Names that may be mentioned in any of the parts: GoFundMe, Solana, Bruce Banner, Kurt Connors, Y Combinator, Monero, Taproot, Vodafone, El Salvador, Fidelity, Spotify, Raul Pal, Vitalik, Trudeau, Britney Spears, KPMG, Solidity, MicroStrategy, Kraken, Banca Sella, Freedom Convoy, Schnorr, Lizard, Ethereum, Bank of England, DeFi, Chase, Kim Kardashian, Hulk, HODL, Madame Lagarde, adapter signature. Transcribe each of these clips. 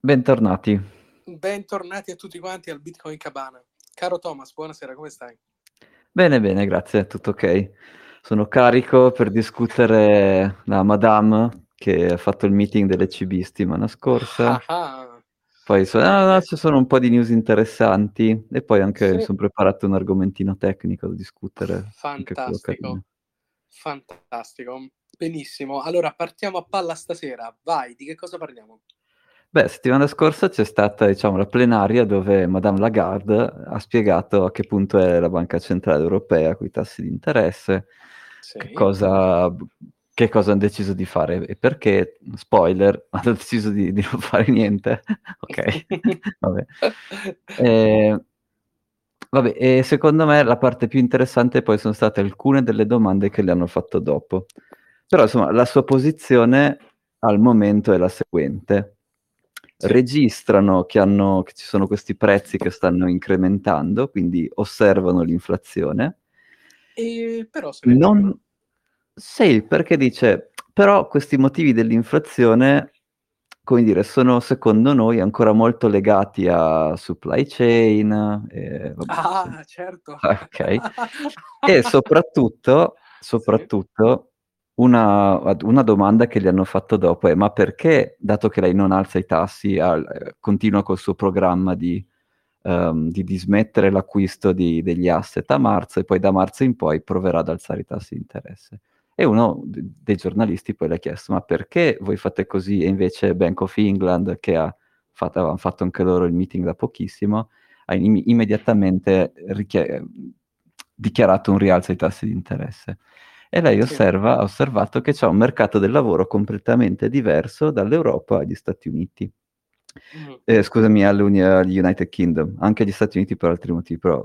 Bentornati. Bentornati a tutti quanti al Bitcoin Cabana. Caro Thomas, buonasera, come stai? Bene, bene, grazie, tutto ok. Sono carico per discutere la Madame che ha fatto il meeting delle CB settimana scorsa. Ah-ha. Poi ci sono un po' di news interessanti e poi anche mi sono preparato un argomentino tecnico da discutere. Fantastico, fantastico. Benissimo, allora partiamo a palla stasera. Vai, di che cosa parliamo? Beh, settimana scorsa c'è stata, diciamo, la plenaria dove Madame Lagarde ha spiegato a che punto è la Banca Centrale Europea con i tassi di interesse, sì. Che cosa hanno deciso di fare e perché, spoiler, hanno deciso di non fare niente. Ok, vabbè. E secondo me la parte più interessante poi sono state alcune delle domande che le hanno fatto dopo. Però, insomma, la sua posizione al momento è la seguente. Registrano che ci sono questi prezzi che stanno incrementando, quindi osservano l'inflazione. E però se non... Sì, perché dice, però questi motivi dell'inflazione, come dire, sono secondo noi ancora molto legati a supply chain. Certo. Ok. E soprattutto... Una domanda che gli hanno fatto dopo è: ma perché, dato che lei non alza i tassi, continua col suo programma di dismettere l'acquisto degli asset a marzo e poi da marzo in poi proverà ad alzare i tassi di interesse? E uno dei giornalisti poi le ha chiesto: ma perché voi fate così e invece Bank of England, che hanno fatto anche loro il meeting da pochissimo, ha immediatamente dichiarato un rialzo ai tassi di interesse? E lei ha osservato che c'è un mercato del lavoro completamente diverso dall'Europa agli Stati Uniti. Scusami, agli United Kingdom, anche agli Stati Uniti per altri motivi, però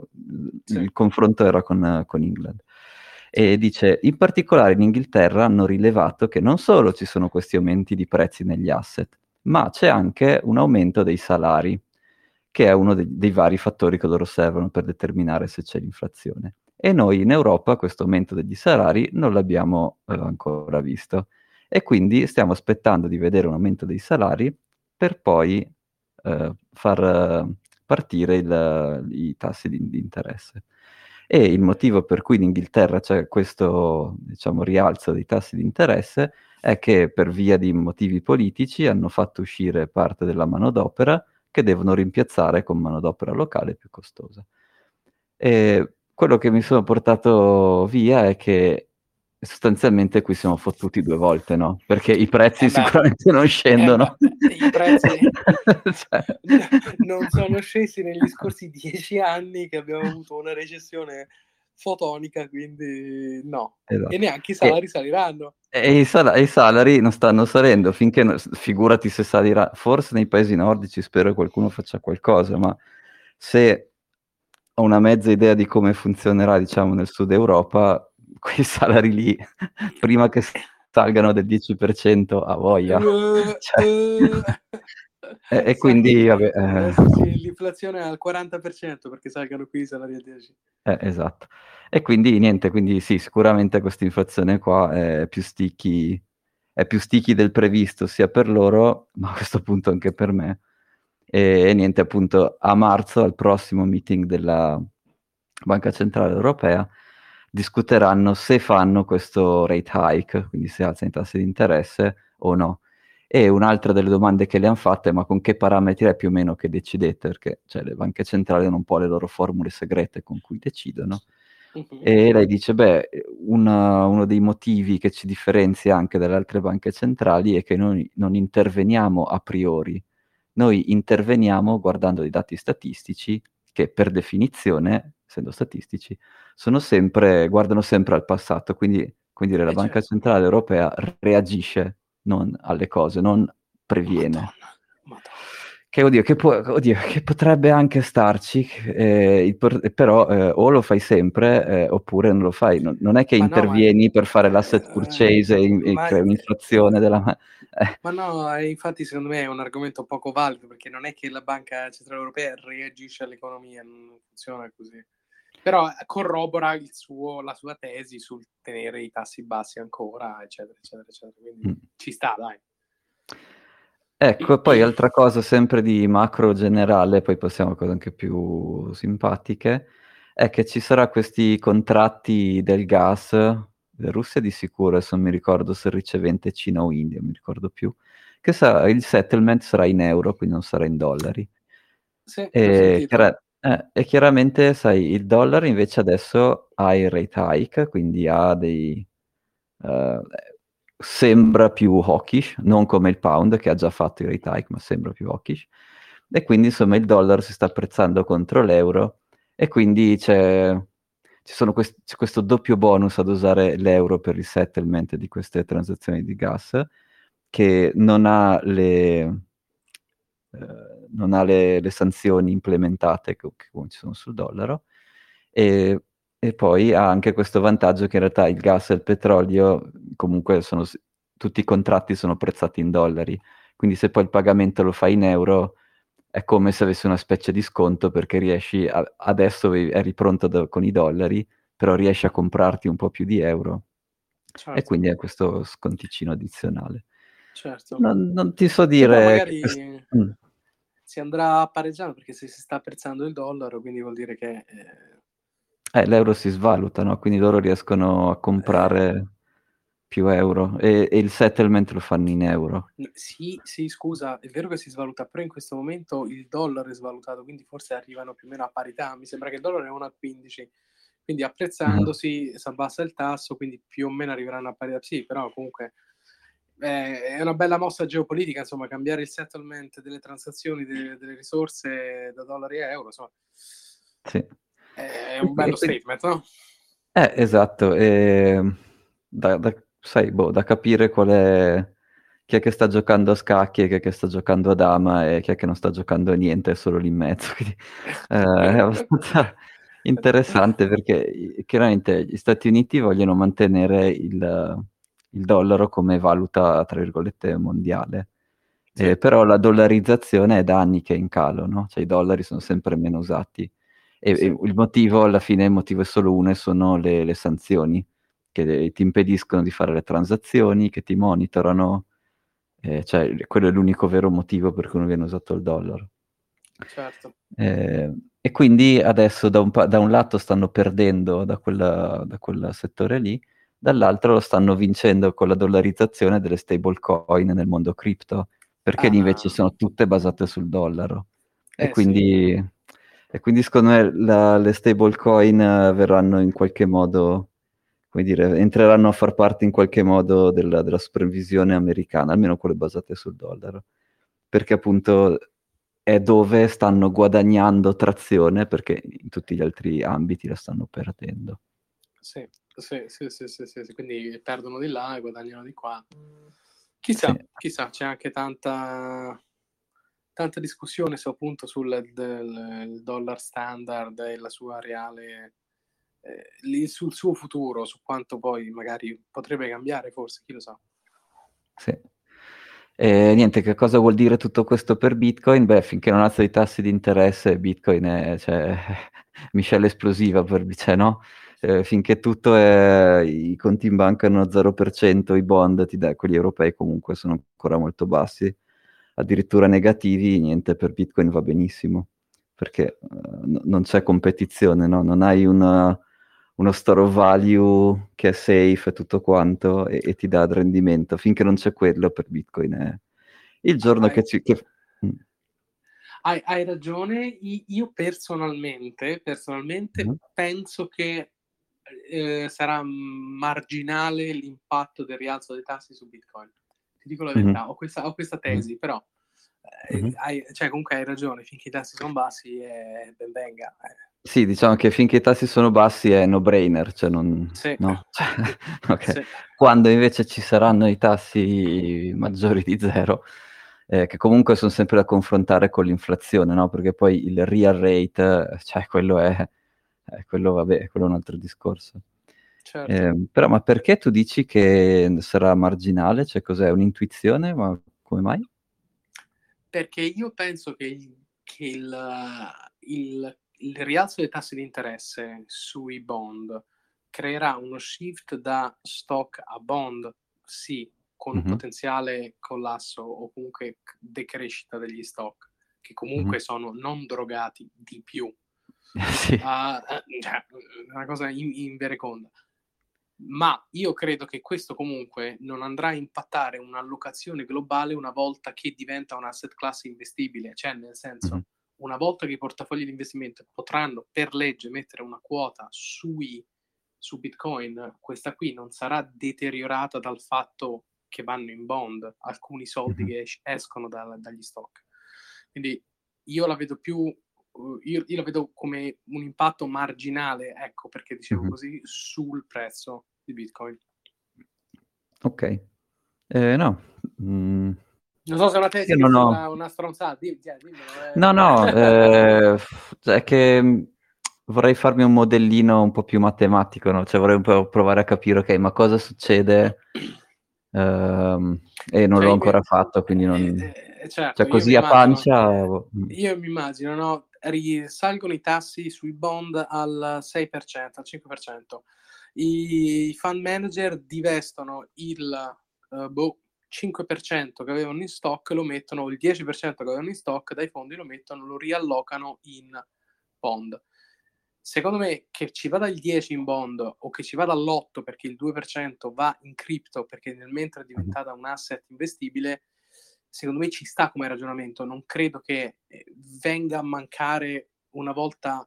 il confronto era con England. E dice, in particolare in Inghilterra hanno rilevato che non solo ci sono questi aumenti di prezzi negli asset, ma c'è anche un aumento dei salari, che è uno dei vari fattori che loro osservano per determinare se c'è l'inflazione. E noi in Europa questo aumento degli salari non l'abbiamo ancora visto. E quindi stiamo aspettando di vedere un aumento dei salari per poi far partire i tassi di interesse. E il motivo per cui in Inghilterra c'è questo, diciamo, rialzo dei tassi di interesse è che per via di motivi politici hanno fatto uscire parte della manodopera che devono rimpiazzare con manodopera locale più costosa. E quello che mi sono portato via è che sostanzialmente qui siamo fottuti due volte, no? Perché i prezzi sicuramente non scendono. I prezzi non sono scesi negli scorsi 10 anni che abbiamo avuto una recessione fotonica, quindi no. Esatto. E neanche i salari saliranno. E i salari non stanno salendo, finché figurati se salirà. Forse nei paesi nordici spero che qualcuno faccia qualcosa, ma se... ho una mezza idea di come funzionerà, diciamo, nel sud Europa, quei salari lì, prima che salgano del 10% a voglia. E quindi... Vabbè, sì, l'inflazione è al 40% perché salgano qui i salari al 10%. Esatto. E quindi sì, sicuramente questa inflazione qua è più sticky del previsto, sia per loro, ma a questo punto anche per me. E niente, appunto, a marzo, al prossimo meeting della Banca Centrale Europea, discuteranno se fanno questo rate hike, quindi se alzano i tassi di interesse o no. E un'altra delle domande che le hanno fatte è: ma con che parametri è più o meno che decidete? Perché le banche centrali hanno un po' le loro formule segrete con cui decidono. E lei dice, uno dei motivi che ci differenzia anche dalle altre banche centrali è che noi non interveniamo a priori. Noi interveniamo guardando i dati statistici che, per definizione, essendo statistici, guardano sempre al passato. Quindi, la Banca Centrale Europea reagisce non alle cose, non previene. Madonna. Che potrebbe anche starci, però o lo fai sempre oppure non lo fai. Non è che per fare l'asset purchase e crei un'inflazione della... Ma no, infatti secondo me è un argomento poco valido, perché non è che la Banca Centrale Europea reagisce all'economia, non funziona così. Però corrobora la sua tesi sul tenere i tassi bassi ancora, eccetera, eccetera, eccetera. Quindi ci sta, dai. Ecco, e poi altra cosa sempre di macro generale, poi passiamo a cose anche più simpatiche, è che ci sarà questi contratti del gas, la Russia di sicuro, adesso non mi ricordo se il ricevente è Cina o India, non mi ricordo più, che il settlement sarà in euro, quindi non sarà in dollari. Sì, e chiaramente, sai, il dollaro invece adesso ha il rate hike, quindi ha dei... sembra più hawkish, non come il pound che ha già fatto il rate hike, ma sembra più hawkish. E quindi, insomma, il dollaro si sta apprezzando contro l'euro e quindi c'è questo doppio bonus ad usare l'euro per il settlement di queste transazioni di gas, che non ha le sanzioni implementate che ci sono sul dollaro, e poi ha anche questo vantaggio che in realtà il gas e il petrolio comunque tutti i contratti sono prezzati in dollari, quindi se poi il pagamento lo fai in euro è come se avessi una specie di sconto, perché adesso eri pronto con i dollari, però riesci a comprarti un po' più di euro. Certo. E quindi è questo sconticino addizionale. Certo. Non ti so dire... Però magari... si andrà pareggiando, perché se si sta apprezzando il dollaro, quindi vuol dire che... l'euro si svaluta, no? Quindi loro riescono a comprare più euro e il settlement lo fanno in euro. Sì, scusa, è vero che si svaluta, però in questo momento il dollaro è svalutato, quindi forse arrivano più o meno a parità. Mi sembra che il dollaro è 1,15, quindi apprezzandosi si abbassa il tasso, quindi più o meno arriveranno a parità. Sì, però comunque... è una bella mossa geopolitica, insomma, cambiare il settlement delle transazioni, delle risorse da dollari a euro, insomma. Sì. È un bello statement, no? Esatto, da capire chi è che sta giocando a scacchi e chi è che sta giocando a dama e chi è che non sta giocando a niente, è solo lì in mezzo, quindi è abbastanza interessante, perché chiaramente gli Stati Uniti vogliono mantenere il dollaro come valuta, tra virgolette, mondiale. Sì. Però la dollarizzazione è da anni che è in calo, no? Cioè i dollari sono sempre meno usati. E il motivo è solo uno, e sono le sanzioni che ti impediscono di fare le transazioni, che ti monitorano. Cioè quello è l'unico vero motivo per cui non viene usato il dollaro. Certo. E quindi adesso da un lato stanno perdendo da quel settore lì, dall'altro lo stanno vincendo con la dollarizzazione delle stablecoin nel mondo cripto, perché lì invece sono tutte basate sul dollaro. E quindi secondo me le stablecoin verranno in qualche modo, come dire, entreranno a far parte in qualche modo della supervisione americana, almeno quelle basate sul dollaro, perché appunto è dove stanno guadagnando trazione, perché in tutti gli altri ambiti la stanno perdendo. Sì. Sì, quindi perdono di là e guadagnano di qua. Chissà, c'è anche tanta discussione appunto sul dollar standard e la sua reale sul suo futuro, su quanto poi magari potrebbe cambiare, forse, chi lo sa. Sì. Niente, che cosa vuol dire tutto questo per Bitcoin? Beh, finché non alza i tassi di interesse, Bitcoin è miscela esplosiva no? Finché tutto i conti in banca hanno 0%, i bond, quelli europei comunque sono ancora molto bassi, addirittura negativi, niente, per Bitcoin va benissimo, perché non c'è competizione, no? Non hai uno store of value che è safe e tutto quanto e ti dà rendimento. Finché non c'è quello, per Bitcoin è il giorno che ci... Hai ragione, io personalmente penso che sarà marginale l'impatto del rialzo dei tassi su Bitcoin. Ti dico la verità, ho questa tesi, però comunque hai ragione, finché i tassi sono bassi ben venga. Sì, diciamo che finché i tassi sono bassi è no brainer, cioè non... Sì. No. Okay. Sì. Quando invece ci saranno i tassi maggiori di zero, che comunque sono sempre da confrontare con l'inflazione, no? Perché poi il real rate, cioè quello è un altro discorso. Certo. Però ma perché tu dici che sarà marginale? Cioè cos'è? Un'intuizione? Ma come mai? Perché io penso che il rialzo dei tassi di interesse sui bond creerà uno shift da stock a bond, sì, con un potenziale collasso o comunque decrescita degli stock, che comunque sono non drogati di più. Sì. Una cosa invereconda. Ma io credo che questo comunque non andrà a impattare un'allocazione globale una volta che diventa un asset class investibile, cioè nel senso, una volta che i portafogli di investimento potranno per legge mettere una quota su Bitcoin, questa qui non sarà deteriorata dal fatto che vanno in bond alcuni soldi che escono dagli stock. Quindi io la vedo io la vedo come un impatto marginale, ecco perché dicevo così, sul prezzo di Bitcoin. Ok. Non so se è una tesi, una stronzata. No. È che vorrei farmi un modellino un po' più matematico, no? Cioè vorrei un po' provare a capire, ok, ma cosa succede? E non l'ho ancora fatto, quindi non... certo, cioè così a pancia... Io mi immagino, no? Risalgono i tassi sui bond al 6%, al 5%. I fund manager divestono il 5% che avevano in stock, lo mettono, il 10% che avevano in stock dai fondi lo mettono, lo riallocano in bond. Secondo me che ci vada il 10 in bond o che ci vada all'8 perché il 2% va in cripto perché nel mentre è diventata un asset investibile, secondo me ci sta come ragionamento. Non credo che venga a mancare una volta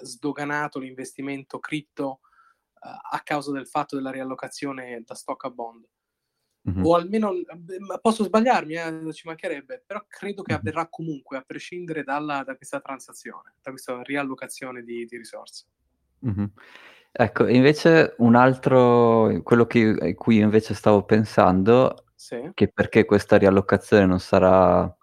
sdoganato l'investimento cripto a causa del fatto della riallocazione da stock a bond. O almeno, posso sbagliarmi, ci mancherebbe, però credo che avverrà comunque a prescindere da questa transazione, da questa riallocazione di risorse. Ecco, invece un altro, quello a cui io invece stavo pensando, sì, che perché questa riallocazione non sarà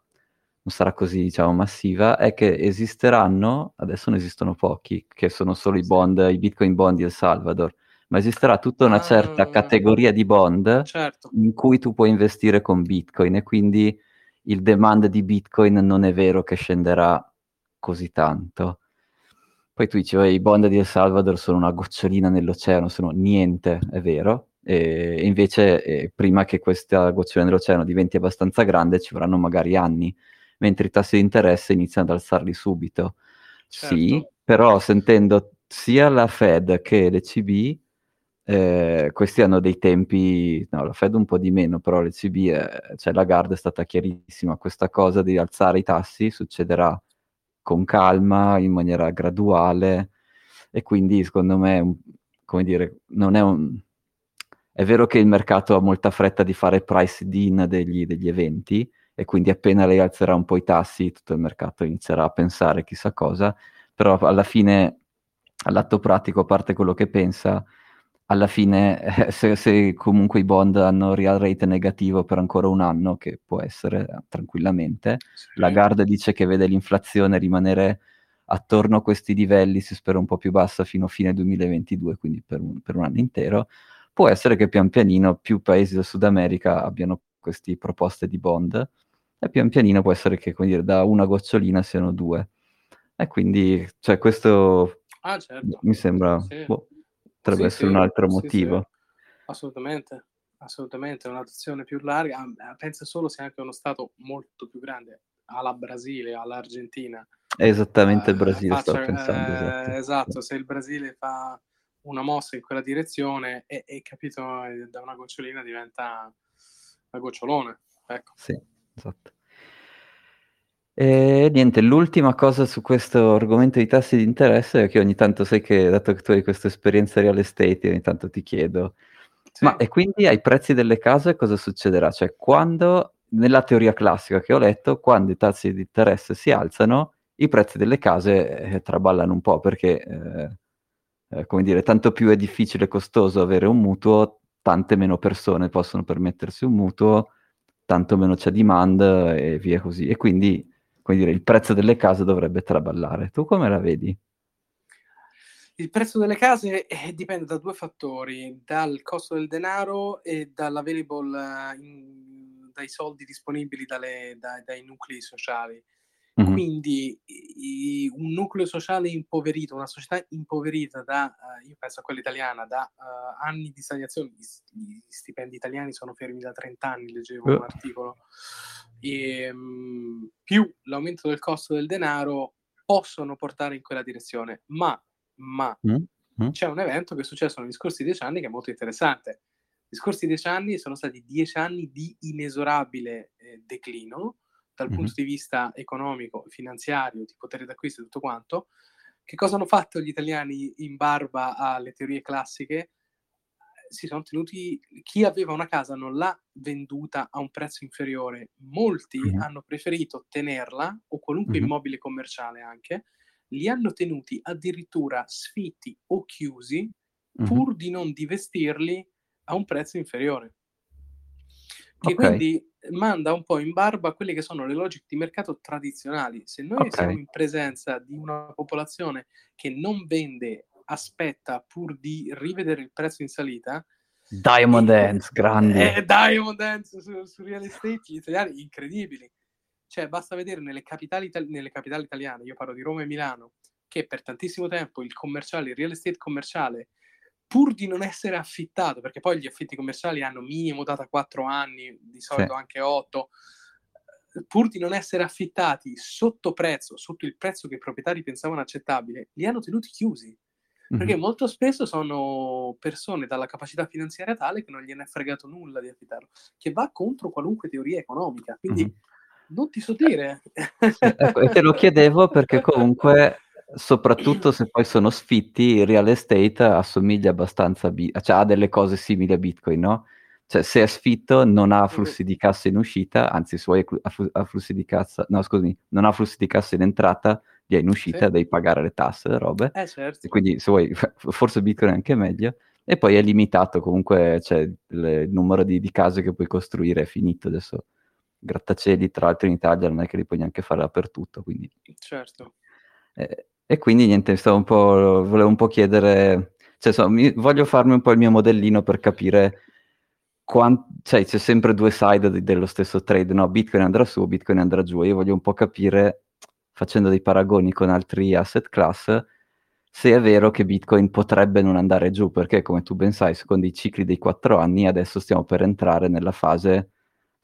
così, diciamo, massiva, è che esisteranno, adesso ne esistono pochi, che sono solo i bond, i Bitcoin bond di El Salvador, ma esisterà tutta una certa categoria di bond, certo, in cui tu puoi investire con Bitcoin e quindi il demand di Bitcoin non è vero che scenderà così tanto. Poi tu dici, i bond di El Salvador sono una gocciolina nell'oceano, sono niente, è vero, e invece prima che questa gocciolina nell'oceano diventi abbastanza grande ci vorranno magari anni, mentre i tassi di interesse iniziano ad alzarli subito. Certo. Sì, però sentendo sia la Fed che le CB, questi hanno dei tempi, no, la Fed un po' di meno, però le CB, cioè Lagarde è stata chiarissima, questa cosa di alzare i tassi succederà con calma, in maniera graduale, e quindi secondo me, come dire, non è un... È vero che il mercato ha molta fretta di fare price in degli eventi, e quindi appena lei alzerà un po' i tassi, tutto il mercato inizierà a pensare chissà cosa, però alla fine, all'atto pratico, a parte quello che pensa, alla fine, se comunque i bond hanno real rate negativo per ancora un anno, che può essere tranquillamente, sì. Lagarde dice che vede l'inflazione rimanere attorno a questi livelli, si spera un po' più bassa fino a fine 2022, quindi per un anno intero, può essere che pian pianino più paesi del Sud America abbiano queste proposte di bond, e pian pianino può essere che, come dire, da una gocciolina siano due. E quindi, cioè, questo certo, mi sembra... Sì. Potrebbe essere un altro motivo. Sì. Assolutamente, un'adozione più larga. Penso solo se anche uno stato molto più grande, alla Brasile, all'Argentina. Esattamente, il Brasile stavo pensando. Esatto, se il Brasile fa una mossa in quella direzione, e capito, da una gocciolina diventa una gocciolone. Ecco. Sì, esatto. E niente, l'ultima cosa su questo argomento di tassi di interesse è che ogni tanto, sai che dato che tu hai questa esperienza real estate, ogni tanto ti chiedo, sì, ma e quindi ai prezzi delle case cosa succederà? Cioè quando, nella teoria classica che ho letto, quando i tassi di interesse si alzano, i prezzi delle case traballano un po', perché come dire, tanto più è difficile e costoso avere un mutuo, tante meno persone possono permettersi un mutuo, tanto meno c'è demand e via così, e quindi il prezzo delle case dovrebbe traballare. Tu come la vedi? Il prezzo delle case dipende da due fattori, dal costo del denaro e dall'available, dai soldi disponibili dai nuclei sociali. Mm-hmm. Quindi un nucleo sociale impoverito, una società impoverita da, io penso a quella italiana, da anni di stagnazione. Gli stipendi italiani sono fermi da 30 anni, leggevo un articolo, e, più l'aumento del costo del denaro possono portare in quella direzione, ma c'è un evento che è successo negli scorsi 10 anni che è molto interessante. Gli scorsi 10 anni sono stati 10 anni di inesorabile declino dal punto di vista economico, finanziario, di potere d'acquisto e tutto quanto. Che cosa hanno fatto gli italiani in barba alle teorie classiche? Si sono tenuti, chi aveva una casa non l'ha venduta a un prezzo inferiore, molti hanno preferito tenerla, o qualunque immobile commerciale anche, li hanno tenuti addirittura sfitti o chiusi, pur di non divestirli a un prezzo inferiore. Che quindi manda un po' in barba quelle che sono le logiche di mercato tradizionali. Se noi siamo in presenza di una popolazione che non vende, aspetta pur di rivedere il prezzo in salita, Diamond Hands, grande. Diamond Hands su real estate, gli italiani incredibili. Cioè basta vedere nelle capitali italiane, io parlo di Roma e Milano, che per tantissimo tempo il real estate commerciale, pur di non essere affittato, perché poi gli affitti commerciali hanno minimo data 4 anni, di solito anche 8, pur di non essere affittati sotto prezzo, sotto il prezzo che i proprietari pensavano accettabile, li hanno tenuti chiusi. Perché molto spesso sono persone dalla capacità finanziaria tale che non gliene è fregato nulla di affittarlo, che va contro qualunque teoria economica. Quindi non ti so dire. Ecco, te lo chiedevo perché comunque... soprattutto se poi sono sfitti, il real estate assomiglia abbastanza cioè ha delle cose simili a Bitcoin, no? Cioè se è sfitto non ha flussi di cassa in uscita, anzi se ha flussi di cassa, no scusami, non ha flussi di cassa in entrata, li ha in uscita, devi pagare le tasse, le robe, certo. Quindi se vuoi forse Bitcoin è anche meglio, e poi è limitato comunque, cioè il numero di case che puoi costruire è finito adesso, grattacieli tra l'altro in Italia non è che li puoi neanche fare dappertutto, quindi certo. E quindi niente, volevo un po' chiedere, cioè, voglio farmi un po' il mio modellino per capire cioè, c'è sempre due side dello stesso trade, no? Bitcoin andrà su, Bitcoin andrà giù. Io voglio un po' capire, facendo dei paragoni con altri asset class, se è vero che Bitcoin potrebbe non andare giù, perché come tu ben sai, secondo i cicli dei 4 anni, adesso stiamo per entrare nella fase,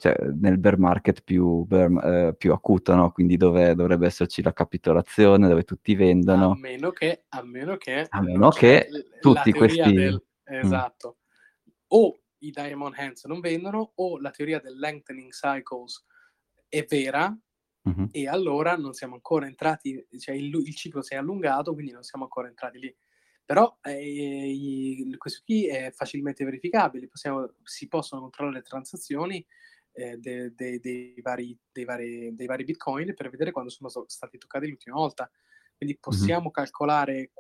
cioè nel bear market più acuto, no? Quindi dove dovrebbe esserci la capitolazione, dove tutti vendono. A meno che tutti questi... Esatto. O i Diamond Hands non vendono, o la teoria del lengthening cycles è vera, e allora non siamo ancora entrati, cioè il ciclo si è allungato, quindi non siamo ancora entrati lì. Però questo qui è facilmente verificabile, si possono controllare le transazioni dei vari bitcoin per vedere quando sono stati toccati l'ultima volta, quindi possiamo calcolare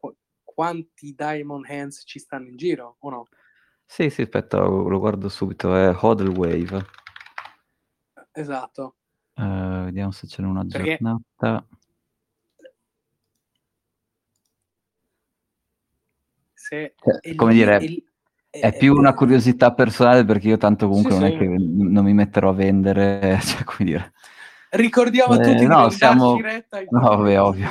quanti Diamond Hands ci stanno in giro o no? Sì, aspetta, lo guardo subito, è Hodl Wave, esatto. Vediamo se c'è una giornata se come dire è più una curiosità personale, perché io tanto comunque non è che non mi metterò a vendere, cioè come dire, ricordiamo a tutti che siamo retta, no beh, ovvio.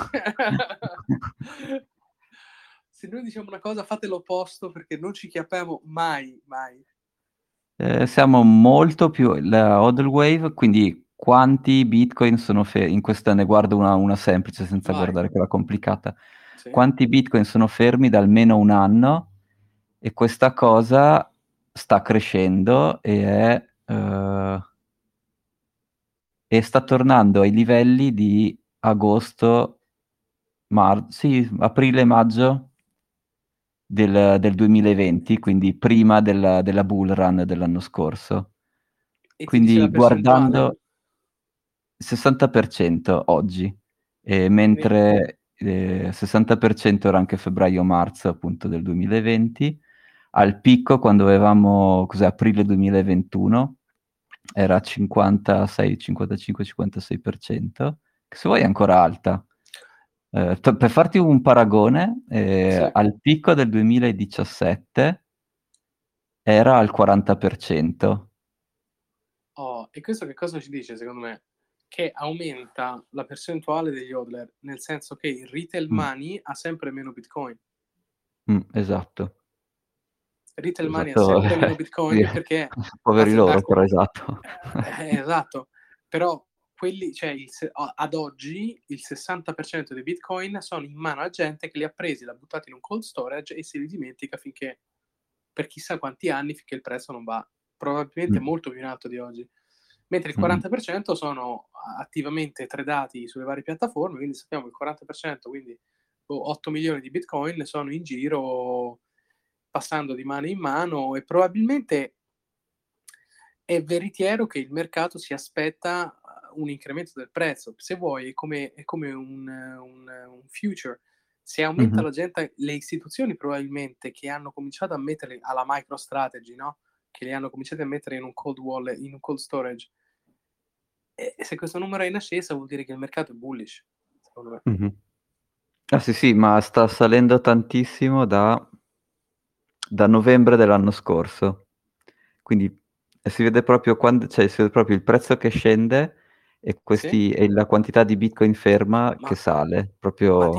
Se noi diciamo una cosa fate l'opposto, perché non ci chiappiamo mai. Siamo molto più la hodl wave, quindi quanti bitcoin sono in questa, ne guardo una semplice senza guardare quella complicata. Quanti bitcoin sono fermi da almeno un anno, e questa cosa sta crescendo e è sta tornando ai livelli di aprile-maggio del 2020, quindi prima della bull run dell'anno scorso. E quindi guardando 60% oggi, e mentre 60% era anche febbraio-marzo appunto del 2020, al picco quando avevamo aprile 2021 era 55-56%, che se vuoi è ancora alta. Per farti un paragone, al picco del 2017 era al 40%. E questo che cosa ci dice secondo me? che aumenta la percentuale degli hodler, nel senso che il retail money ha sempre meno bitcoin. Esatto. Retail money ha sempre meno bitcoin perché... Poveri loro, però, esatto. Esatto, però quelli, cioè, ad oggi il 60% dei bitcoin sono in mano a gente che li ha presi, li ha buttati in un cold storage e se li dimentica finché, per chissà quanti anni, finché il prezzo non va probabilmente molto più in alto di oggi. Mentre il 40% sono attivamente tradati sulle varie piattaforme, quindi sappiamo il 40%, quindi 8 milioni di bitcoin sono in giro, passando di mano in mano, e probabilmente è veritiero che il mercato si aspetta un incremento del prezzo. Se vuoi, è come un future. Se aumenta la gente, le istituzioni probabilmente che hanno cominciato a mettere alla MicroStrategy, no? Che li hanno cominciati a mettere in un cold wallet, in un cold storage. E se questo numero è in ascesa vuol dire che il mercato è bullish, secondo me. Ah sì, ma sta salendo tantissimo da novembre dell'anno scorso, quindi si vede proprio quando, cioè si vede proprio il prezzo che scende e questi e la quantità di bitcoin ferma che sale proprio.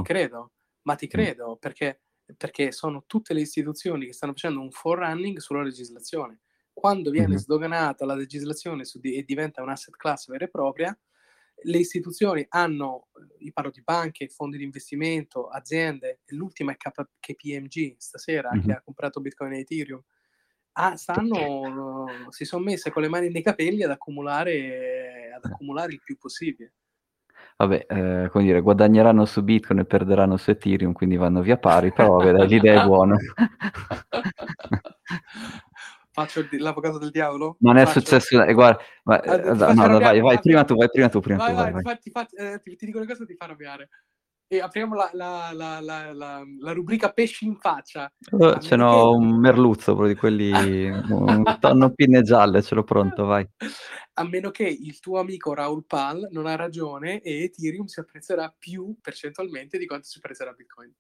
Ma ti credo perché sono tutte le istituzioni che stanno facendo un forerunning sulla legislazione. Quando viene sdoganata la legislazione e diventa un asset class vera e propria, le istituzioni hanno, parlo di banche, fondi di investimento, aziende, l'ultima è KPMG stasera che ha comprato Bitcoin e Ethereum, si sono messe con le mani nei capelli ad accumulare il più possibile. Vabbè, come dire, guadagneranno su Bitcoin e perderanno su Ethereum, quindi vanno via pari, però vabbè, l'idea è buona. Faccio l'avvocato del diavolo? Non è successo, guarda, ti dico una cosa, ti fa arrabbiare. E apriamo la rubrica pesci in faccia. Ce n'ho un merluzzo, proprio di quelli, un tonno pinne gialle, ce l'ho pronto, vai. A meno che il tuo amico Raul Pal non ha ragione e Ethereum si apprezzerà più percentualmente di quanto si apprezzerà Bitcoin.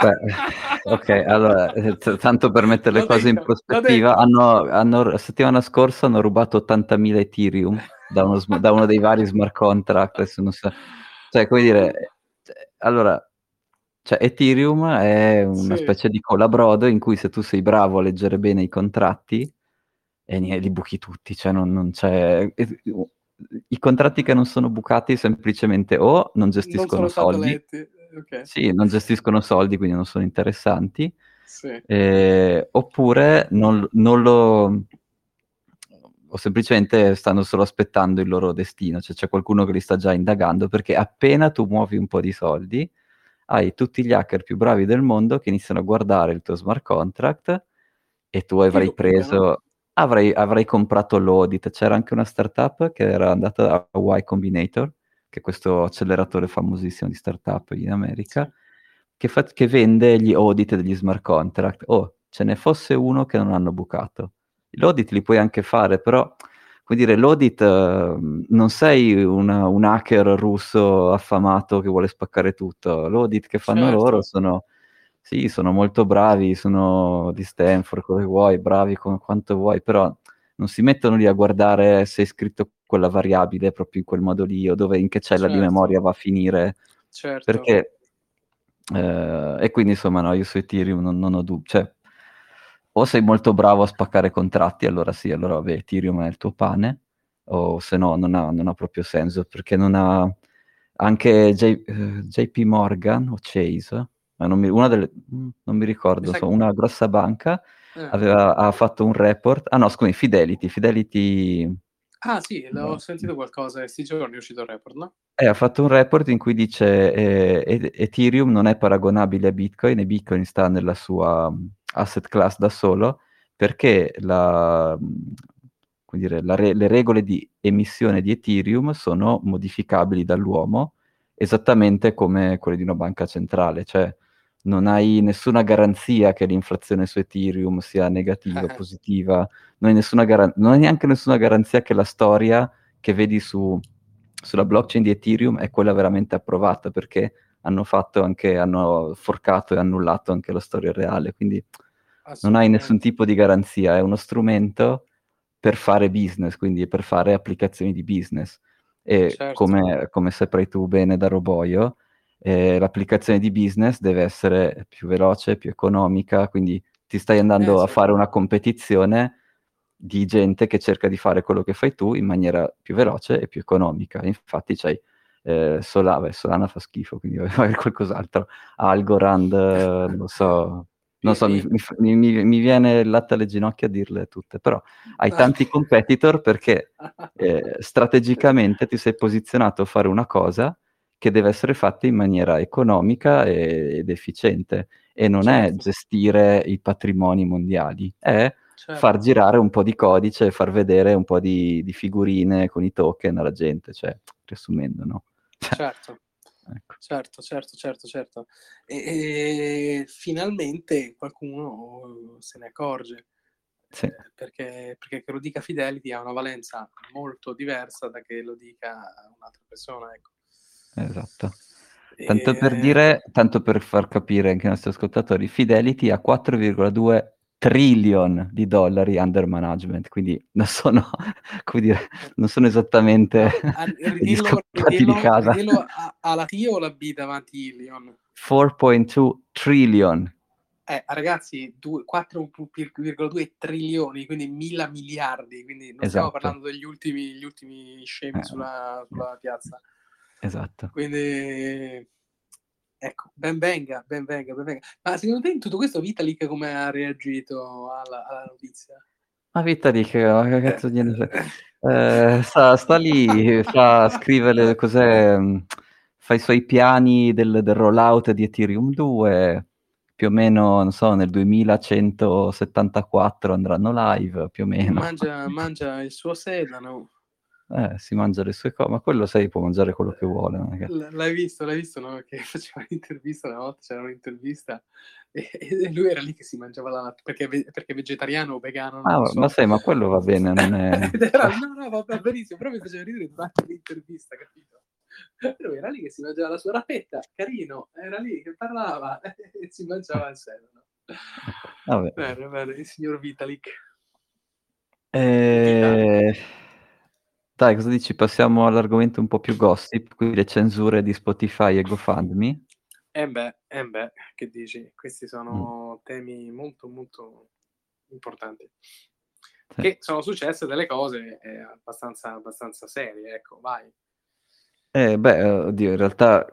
Beh, ok, allora tanto per mettere le cose in prospettiva, settimana scorsa hanno rubato 80.000 Ethereum da uno dei vari smart contract, adesso non so. Cioè, come dire, allora, cioè, Ethereum è una specie di colabrodo in cui se tu sei bravo a leggere bene i contratti li buchi tutti, cioè non c'è... I contratti che non sono bucati semplicemente o non gestiscono soldi, okay. Sì, non gestiscono soldi, quindi non sono interessanti, oppure non lo... o semplicemente stanno solo aspettando il loro destino, cioè c'è qualcuno che li sta già indagando, perché appena tu muovi un po' di soldi hai tutti gli hacker più bravi del mondo che iniziano a guardare il tuo smart contract e tu avrai comprato l'audit. C'era anche una startup che era andata a Y Combinator, che è questo acceleratore famosissimo di startup in America, che vende gli audit degli smart contract. Ce ne fosse uno che non hanno bucato. L'audit li puoi anche fare, però, come dire, l'audit non sei un hacker russo affamato che vuole spaccare tutto. L'audit che fanno loro sono molto bravi, sono di Stanford, quello che vuoi, bravi come quanto vuoi, però non si mettono lì a guardare se è scritto quella variabile proprio in quel modo lì o dove, in che cella di memoria va a finire. Certo. Perché e quindi insomma io su Ethereum non ho dubbi, cioè, o sei molto bravo a spaccare contratti, allora sì, allora vabbè, Ethereum è il tuo pane, o se no non ha proprio senso, perché non ha... Anche JP Morgan o Chase, ma non mi ricordo, una grossa banca ha fatto un report... Ah no, scusi, Fidelity... Ah sì, l'ho sentito qualcosa, questi giorni è uscito il report, no? Ha fatto un report in cui dice Ethereum non è paragonabile a Bitcoin, e Bitcoin sta nella sua... asset class da solo, perché le regole di emissione di Ethereum sono modificabili dall'uomo esattamente come quelle di una banca centrale, cioè non hai nessuna garanzia che l'inflazione su Ethereum sia negativa o positiva, non hai neanche nessuna garanzia che la storia che vedi sulla blockchain di Ethereum è quella veramente approvata, perché hanno forcato e annullato anche la storia reale, quindi non hai nessun tipo di garanzia, è uno strumento per fare business, quindi per fare applicazioni di business. E certo, come saprai tu bene da Roboio, l'applicazione di business deve essere più veloce, più economica, quindi ti stai andando a fare una competizione di gente che cerca di fare quello che fai tu in maniera più veloce e più economica. Infatti c'hai Solana fa schifo, quindi deve avere qualcos'altro, Algorand, non so, mi viene il latte alle ginocchia a dirle tutte, però hai tanti competitor perché strategicamente ti sei posizionato a fare una cosa che deve essere fatta in maniera economica ed efficiente, e non è gestire i patrimoni mondiali, è far girare un po' di codice, far vedere un po' di figurine con i token alla gente, cioè, riassumendo, no? Certo. Ecco. Certo. E finalmente qualcuno se ne accorge, perché che lo dica Fidelity ha una valenza molto diversa da che lo dica un'altra persona, ecco. Esatto. Tanto per far capire anche ai nostri ascoltatori, Fidelity ha 4,2 trillion di dollari under management, quindi non sono esattamente gli scappati di casa. Ha la T o la B davanti, Ilion? 4.2 trillion. Ragazzi, 4,2 trilioni, quindi 1000 miliardi, quindi non stiamo parlando degli ultimi scemi sulla piazza. Esatto. Quindi ecco, ben venga. Ma secondo te in tutto questo Vitalik come ha reagito alla notizia? Ma Vitalik, che cazzo di sta lì, fa scrivere fa i suoi piani del rollout di Ethereum 2, più o meno, non so, nel 2174 andranno live, più o meno. Mangia il suo sedano. Si mangia le sue cose, ma quello può mangiare quello che vuole. L'hai visto, no? Che faceva un'intervista una volta, c'era un'intervista e lui era lì che si mangiava la latte perché vegetariano o vegano. Ma quello va bene, non è... va benissimo, però mi faceva ridere durante l'intervista, capito? Lui era lì che si mangiava la sua rapetta, carino, era lì che parlava e si mangiava il sedano. Vabbè. Bene, il signor Vitalik. Dai, cosa dici? Passiamo all'argomento un po' più gossip, quindi le censure di Spotify e GoFundMe. Eh beh, che dici? Questi sono temi molto, molto importanti. Sì. Che sono successe delle cose abbastanza serie, ecco, vai. Oddio, in realtà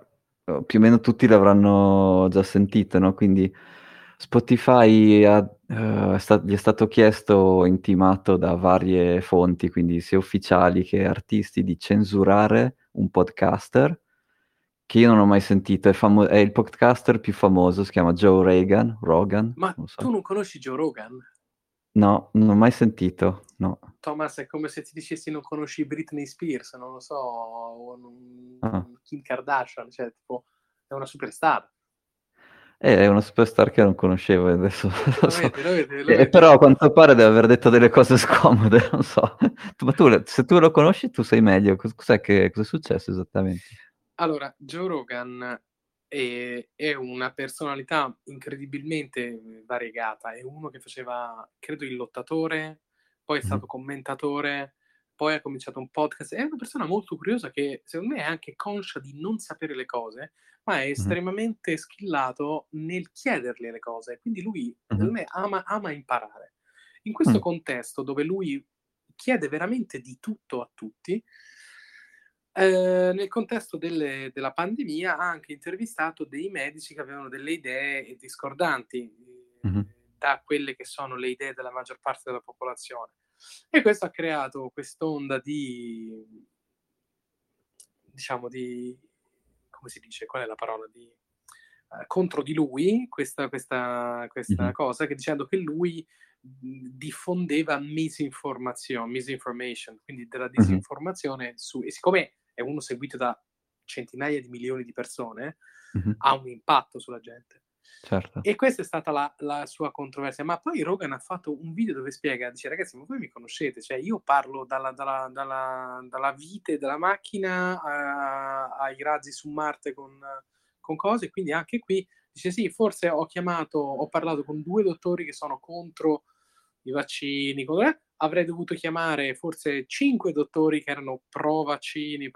più o meno tutti l'avranno già sentito, no? Quindi Spotify gli è stato chiesto, intimato da varie fonti, quindi sia ufficiali che artisti, di censurare un podcaster che io non ho mai sentito, è il podcaster più famoso, si chiama Joe Rogan. Ma non so. Tu non conosci Joe Rogan? No, non l'ho mai sentito, no. Thomas, è come se ti dicessi non conosci Britney Spears, non lo so, o Kim Kardashian, cioè tipo è una superstar. È una superstar che non conoscevo, adesso lo vedi. Però a quanto pare deve aver detto delle cose scomode, non so. Ma tu, se tu lo conosci, tu sei meglio. Cos'è successo esattamente? Allora, Joe Rogan è una personalità incredibilmente variegata. È uno che faceva, credo, il lottatore, poi è stato commentatore, poi ha cominciato un podcast. È una persona molto curiosa che, secondo me, è anche conscia di non sapere le cose, ma è estremamente schillato nel chiederle le cose. Quindi lui, secondo me, ama imparare. In questo contesto, dove lui chiede veramente di tutto a tutti, nel contesto della pandemia ha anche intervistato dei medici che avevano delle idee discordanti da quelle che sono le idee della maggior parte della popolazione. E questo ha creato quest'onda di, diciamo, di, come si dice, qual è la parola, di contro di lui, questa cosa, che dicendo che lui diffondeva misinformation, quindi della disinformazione e siccome è uno seguito da centinaia di milioni di persone, ha un impatto sulla gente. Certo. E questa è stata la sua controversia. Ma poi Rogan ha fatto un video dove spiega, dice: ragazzi, ma voi mi conoscete, cioè io parlo dalla vite della macchina ai razzi su Marte con cose, quindi anche qui dice sì, forse ho parlato con due dottori che sono contro i vaccini, avrei dovuto chiamare forse 5 dottori che erano pro vaccini,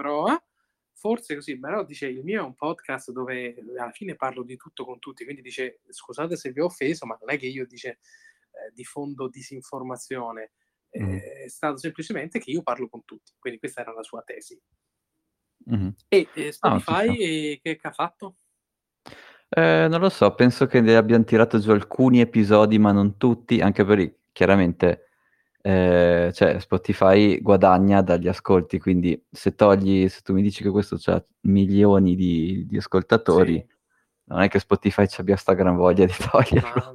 forse così, però dice il mio è un podcast dove alla fine parlo di tutto con tutti, quindi dice scusate se vi ho offeso, ma non è che io diffondo disinformazione, è stato semplicemente che io parlo con tutti, quindi questa era la sua tesi. E Spotify che ha fatto? Non lo so, penso che ne abbiano tirato giù alcuni episodi ma non tutti, anche perché chiaramente Spotify guadagna dagli ascolti, quindi se tu mi dici che questo c'ha milioni di ascoltatori, sì, non è che Spotify ci abbia sta gran voglia di toglierlo,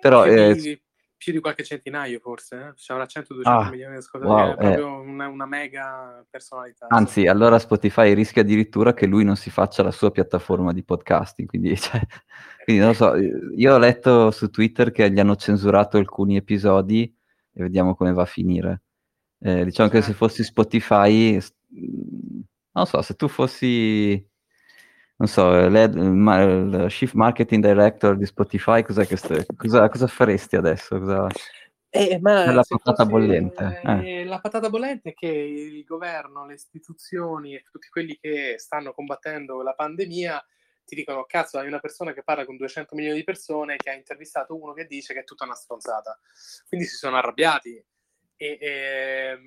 però più di qualche centinaio forse, ci avrà 100-200 milioni di ascoltatori, wow, è proprio una mega personalità. Anzi, allora Spotify rischia addirittura che lui non si faccia la sua piattaforma di podcasting, quindi non lo so, io ho letto su Twitter che gli hanno censurato alcuni episodi e vediamo come va a finire. Diciamo che se fossi Spotify, non so, se tu fossi... non so, il Chief Marketing Director di Spotify, cosa faresti adesso? La patata bollente. La patata bollente è che il governo, le istituzioni e tutti quelli che stanno combattendo la pandemia ti dicono, cazzo, hai una persona che parla con 200 milioni di persone che ha intervistato uno che dice che è tutta una stronzata. Quindi si sono arrabbiati. E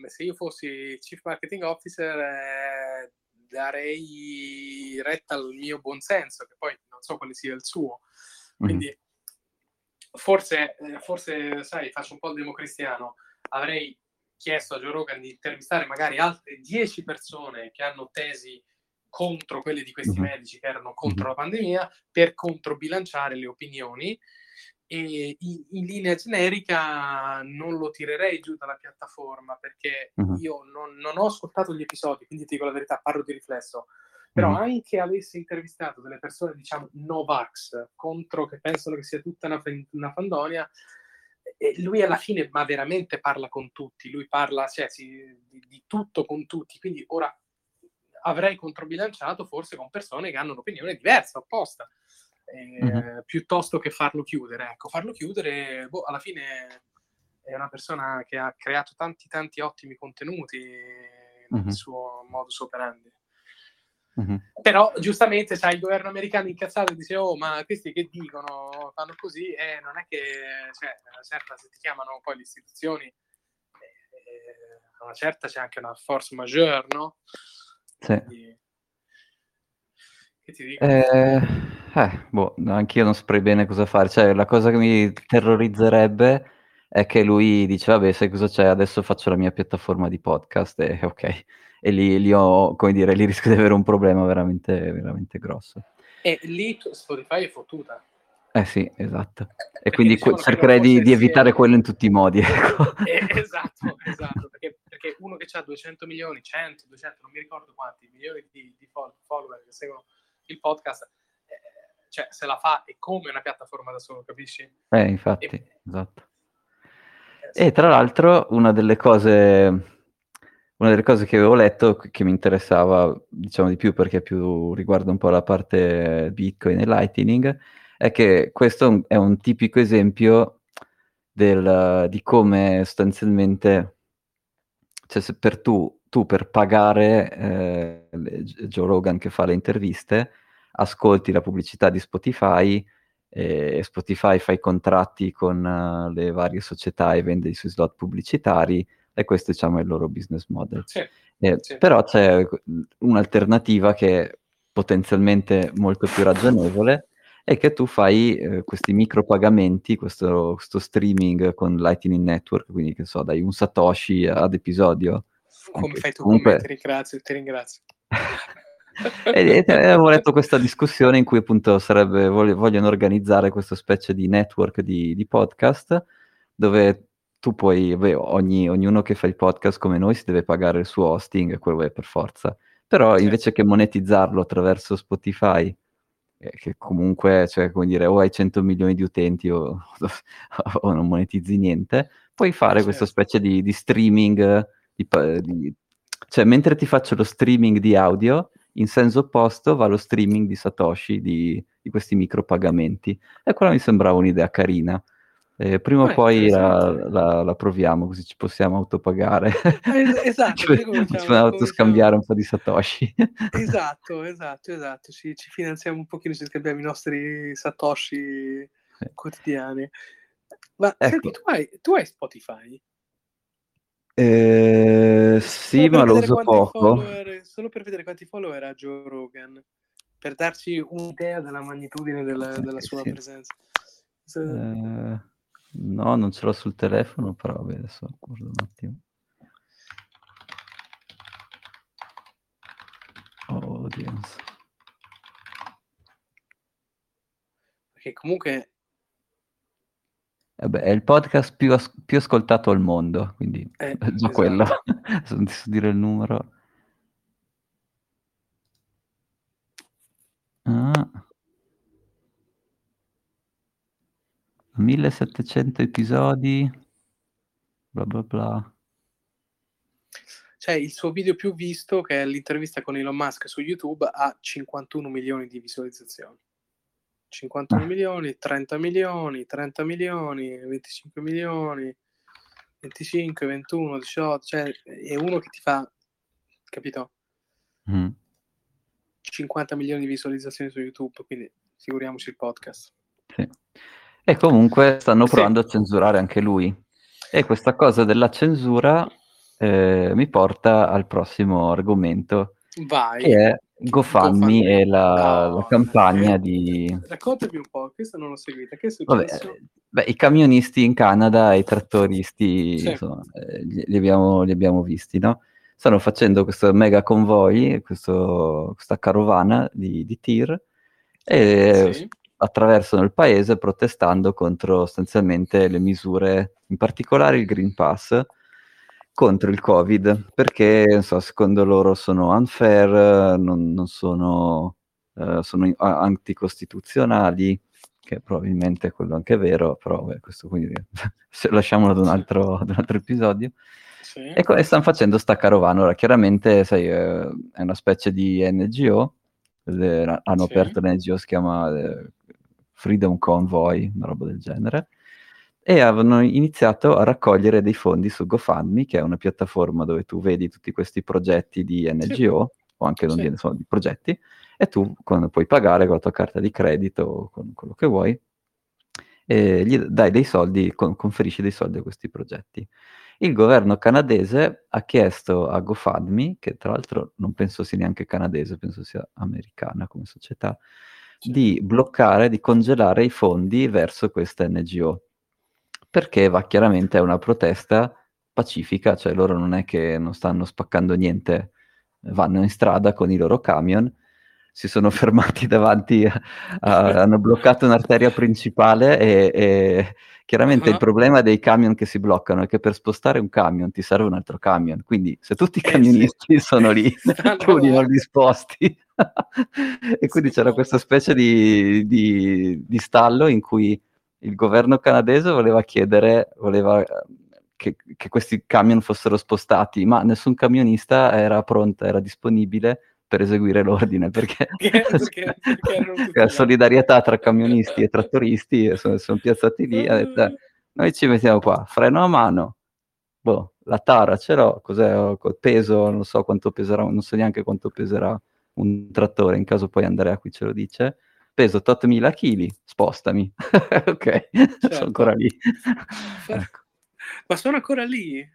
se io fossi Chief Marketing Officer... darei retta al mio buonsenso, che poi non so quale sia il suo, quindi forse sai, faccio un po' il democristiano, avrei chiesto a Joe Rogan di intervistare magari altre 10 persone che hanno tesi contro quelle di questi medici che erano contro la pandemia, per controbilanciare le opinioni, e in linea generica non lo tirerei giù dalla piattaforma, perché io non ho ascoltato gli episodi, quindi ti dico la verità, parlo di riflesso, però anche avessi intervistato delle persone, diciamo, Novax, contro, che pensano che sia tutta una fandonia, e lui alla fine ma veramente parla con tutti, lui parla di tutto con tutti, quindi ora avrei controbilanciato forse con persone che hanno un'opinione diversa, opposta, piuttosto che farlo chiudere. Ecco, farlo chiudere, alla fine è una persona che ha creato tanti ottimi contenuti nel suo modus operandi. Però giustamente il governo americano incazzato dice, oh, ma questi che dicono, fanno così, e non è che certo, se ti chiamano poi le istituzioni, una certa c'è anche una force majeure, no? Sì. Quindi, che ti dico? Anch'io non saprei bene cosa fare. La cosa che mi terrorizzerebbe è che lui dice, vabbè, sai cosa c'è? Adesso faccio la mia piattaforma di podcast e ok. E lì ho, come dire, lì rischio di avere un problema veramente, veramente grosso. E lì Spotify è fottuta. Sì, esatto. E quindi cercherei di evitare quello in tutti i modi. Ecco. Esatto. Perché uno che ha 200 milioni, 100, 200, non mi ricordo quanti, milioni di follower che seguono il podcast... se la fa è come una piattaforma da solo, capisci? Infatti, esatto. E tra l'altro una delle cose che avevo letto che mi interessava, diciamo, di più, perché più riguarda un po' la parte Bitcoin e Lightning, è che questo è un tipico esempio di come sostanzialmente, se tu per pagare Joe Rogan che fa le interviste, ascolti la pubblicità di Spotify, e Spotify fa i contratti con le varie società e vende i suoi slot pubblicitari, e questo, diciamo, è il loro business model. Sì. Però c'è un'alternativa che è potenzialmente molto più ragionevole, è che tu fai questi micropagamenti, questo streaming con Lightning Network, quindi che so, dai un Satoshi ad episodio. Come fai tu? Comunque... Ti ringrazio. E avevo letto questa discussione in cui appunto vogliono organizzare questa specie di network di podcast, dove tu puoi, ognuno che fa il podcast come noi si deve pagare il suo hosting, quello è per forza, però invece che monetizzarlo attraverso Spotify, che comunque, come dire, o hai 100 milioni di utenti o non monetizzi niente, puoi fare questa specie di streaming, mentre ti faccio lo streaming di audio, in senso opposto va lo streaming di Satoshi, di questi micropagamenti. E quella mi sembrava un'idea carina. Prima o poi la proviamo, così ci possiamo autopagare. Esatto. Possiamo autoscambiare un po' di Satoshi. Esatto. Ci finanziamo un pochino, ci scambiamo i nostri Satoshi quotidiani. Ma ecco. Senti, tu hai Spotify? Sì, ma lo uso poco. Solo per vedere quanti follower ha Joe Rogan, per darci un'idea della magnitudine della sua presenza. No, non ce l'ho sul telefono, però vabbè, adesso guardo un attimo. Audience. Perché comunque... Vabbè, è il podcast più ascoltato al mondo, quindi già quello. Se non ti so dire il numero. Ah... 1700 episodi, bla bla bla. C'è il suo video più visto, che è l'intervista con Elon Musk su YouTube, ha 51 milioni di visualizzazioni. 51 milioni, 30 milioni, 30 milioni, 25 milioni, 25, 21, 18, cioè è uno che ti fa, capito? 50 milioni di visualizzazioni su YouTube, quindi figuriamoci il podcast. Sì. E comunque stanno provando a censurare anche lui. E questa cosa della censura mi porta al prossimo argomento. Vai. Che è GoFundMe e la campagna di... Raccontami un po', questa non l'ho seguita. Che è successo? Vabbè, i camionisti in Canada e i trattoristi, insomma, li abbiamo visti, no? Stanno facendo questo mega convoglio, questa carovana di tir, e... Sì. Attraversano il paese protestando contro sostanzialmente le misure, in particolare il Green Pass, contro il Covid, perché non so, secondo loro sono unfair, sono anticostituzionali, che probabilmente è quello anche vero, però questo quindi lasciamolo ad un altro episodio. Sì. E stanno facendo sta carovana. Ora chiaramente è una specie di NGO, hanno aperto l'NGO, si chiama Freedom Convoy, una roba del genere, e avevano iniziato a raccogliere dei fondi su GoFundMe, che è una piattaforma dove tu vedi tutti questi progetti di NGO, o anche non viene solo di progetti, e tu puoi pagare con la tua carta di credito o con quello che vuoi, e gli dai dei soldi, conferisci dei soldi a questi progetti. Il governo canadese ha chiesto a GoFundMe, che tra l'altro non penso sia neanche canadese, penso sia americana come società, di bloccare, di congelare i fondi verso questa NGO, perché va chiaramente a una protesta pacifica, cioè loro non è che non stanno spaccando niente, vanno in strada con i loro camion, si sono fermati davanti, hanno bloccato un'arteria principale e chiaramente il problema dei camion che si bloccano è che per spostare un camion ti serve un altro camion, quindi se tutti i camionisti sono lì, alcuni non li sposti. E quindi c'era questa specie di stallo in cui il governo canadese voleva che questi camion fossero spostati, ma nessun camionista era disponibile per eseguire l'ordine, perché la solidarietà tra camionisti e trattoristi sono piazzati lì, ha detto, noi ci mettiamo qua, freno a mano, la tara ce l'ho, cos'è, peso, non so quanto peserà, non so neanche quanto peserà un trattore, in caso poi Andrea qui ce lo dice, peso 8.000 kg, spostami. Ok, certo. Sono ancora lì. Ecco. Ma sono ancora lì?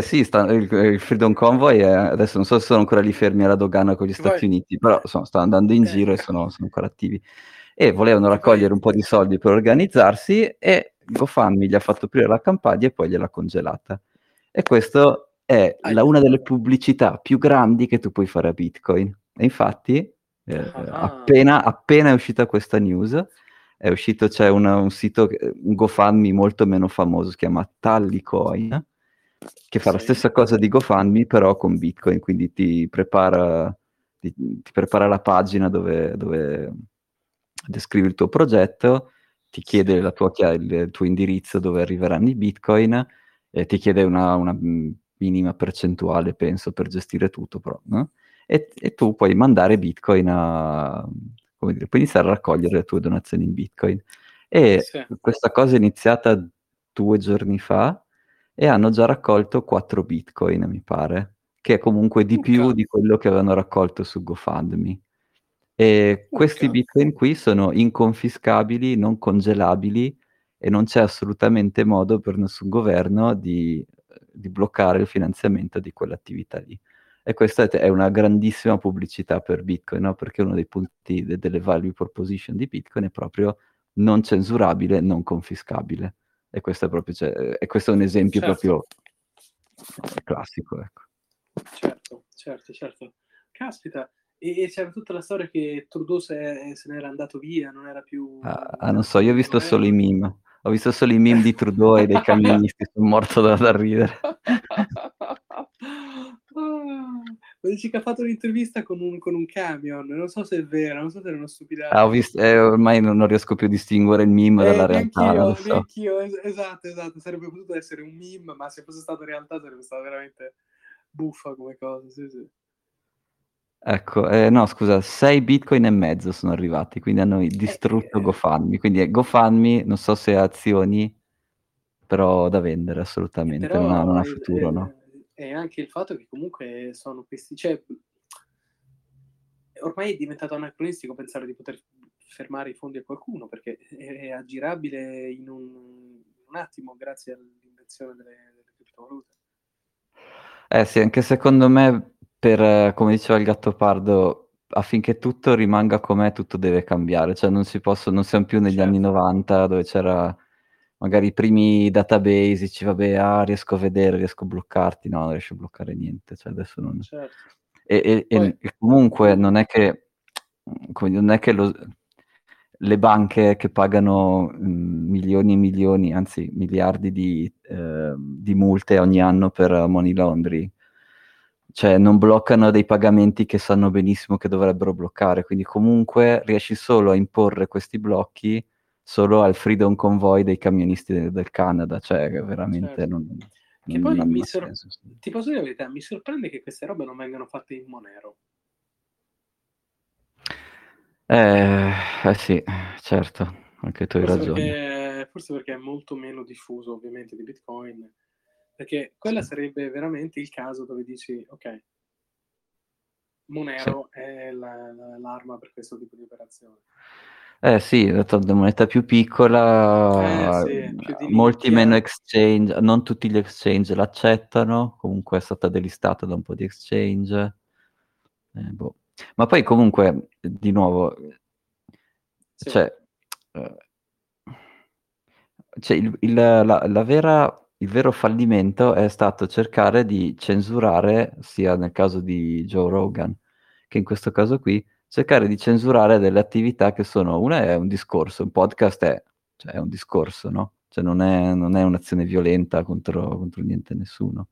Sì, il Freedom Convoy adesso non so se sono ancora lì fermi alla dogana con gli Stati Uniti, però stanno andando in giro e sono ancora attivi. E volevano raccogliere un po' di soldi per organizzarsi, e GoFundMe gli ha fatto aprire la campagna e poi gliel'ha congelata. E questo è una delle pubblicità più grandi che tu puoi fare a Bitcoin. E infatti, appena è uscita questa news, è uscito, c'è un sito, un GoFundMe molto meno famoso, si chiama TallyCoin, che fa la stessa cosa di GoFundMe però con Bitcoin, quindi ti prepara la pagina dove descrivi il tuo progetto, ti chiede il tuo indirizzo dove arriveranno i Bitcoin, e ti chiede una minima percentuale, penso, per gestire tutto, però, no? E tu puoi mandare Bitcoin puoi iniziare a raccogliere le tue donazioni in Bitcoin. e sì. Questa cosa è iniziata 2 giorni fa e hanno già raccolto 4 bitcoin, mi pare, che è comunque di più di quello che avevano raccolto su GoFundMe. E questi bitcoin qui sono inconfiscabili, non congelabili, e non c'è assolutamente modo per nessun governo di bloccare il finanziamento di quell'attività lì. E questa è una grandissima pubblicità per Bitcoin, no? Perché uno dei punti delle value proposition di Bitcoin è proprio non censurabile, non confiscabile. E questo è, proprio, cioè, e questo è un esempio proprio classico. Ecco. Certo. Caspita. E c'era tutta la storia che Trudeau se n'era andato via, non era più... Ah, non so, io ho visto solo i meme. Ho visto solo i meme di Trudeau e dei camionisti, sono morto da ridere. Ma dici che ha fatto un'intervista con un camion, non so se è vero, non so se è uno stupidato. Ah, ho visto, ormai non riesco più a distinguere il meme dalla realtà. Anch'io, esatto, sarebbe potuto essere un meme, ma se fosse stato realtà sarebbe stata veramente buffa come cosa, sì. Ecco, no scusa, 6 bitcoin e mezzo sono arrivati, quindi hanno distrutto GoFundMe, quindi GoFundMe non so se ha azioni, però da vendere assolutamente, però non ha futuro, no? E anche il fatto che comunque sono questi, cioè ormai è diventato anacronistico pensare di poter fermare i fondi a qualcuno, perché è aggirabile in un attimo grazie all'invenzione delle criptovalute. Sì, anche secondo me, per, come diceva il Gattopardo, affinché tutto rimanga com'è, tutto deve cambiare, cioè non siamo più negli anni 90 dove c'era magari i primi database, dici riesco a vedere, riesco a bloccarti, no, non riesco a bloccare niente, cioè adesso non... Certo. E comunque non è che le banche che pagano milioni e milioni, anzi miliardi di multe ogni anno per money laundering, cioè non bloccano dei pagamenti che sanno benissimo che dovrebbero bloccare, quindi comunque riesci solo a imporre questi blocchi solo al Freedom Convoy dei camionisti del Canada, cioè veramente Ti posso dire la verità, mi sorprende che queste robe non vengano fatte in Monero. Sì, certo, anche tu hai ragione. Forse perché è molto meno diffuso ovviamente di Bitcoin, perché quella sarebbe veramente il caso dove dici ok, Monero è l'arma per questo tipo di operazione. Sì, la moneta più piccola, più molti meno exchange, non tutti gli exchange l'accettano, comunque è stata delistata da un po' di exchange. Ma poi comunque, di nuovo, il vero fallimento è stato cercare di censurare, sia nel caso di Joe Rogan che in questo caso qui, cercare di censurare delle attività che sono, una è un discorso, un podcast è un discorso, no? Cioè non è un'azione violenta contro niente e nessuno.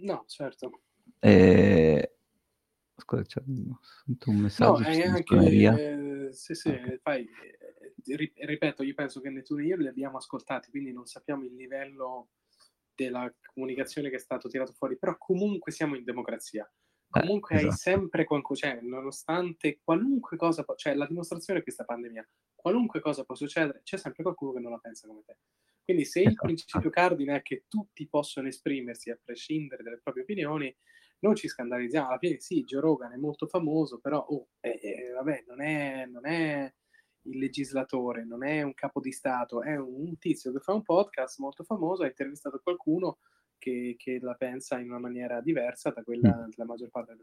No, certo. Scusa, sento un messaggio. No, è anche... okay. Ripeto, io penso che né tu né io li abbiamo ascoltati, quindi non sappiamo il livello della comunicazione che è stato tirato fuori, però comunque siamo in democrazia, comunque hai sempre qualcosa, cioè nonostante qualunque cosa, cioè la dimostrazione è questa pandemia, qualunque cosa può succedere, c'è sempre qualcuno che non la pensa come te, quindi se il principio cardine è che tutti possono esprimersi a prescindere dalle proprie opinioni, non ci scandalizziamo, alla fine sì, Joe Rogan è molto famoso, però non è il legislatore, non è un capo di stato, è un tizio che fa un podcast molto famoso, ha intervistato qualcuno che la pensa in una maniera diversa da quella della maggior parte delle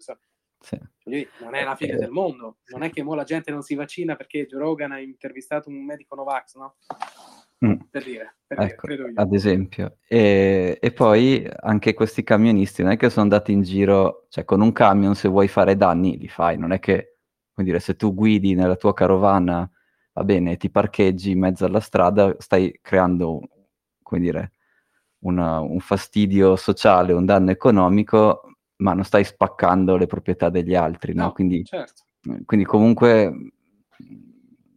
persone. Quindi non è la fine del mondo, non è che mo la gente non si vaccina perché Joe Rogan ha intervistato un medico Novax, no? Per dire, credo io. Ad esempio, e poi anche questi camionisti non è che sono andati in giro, cioè con un camion se vuoi fare danni li fai, non è che, come dire, se tu guidi nella tua carovana va bene, ti parcheggi in mezzo alla strada, stai creando, come dire, un fastidio sociale, un danno economico, ma non stai spaccando le proprietà degli altri, no? Quindi comunque,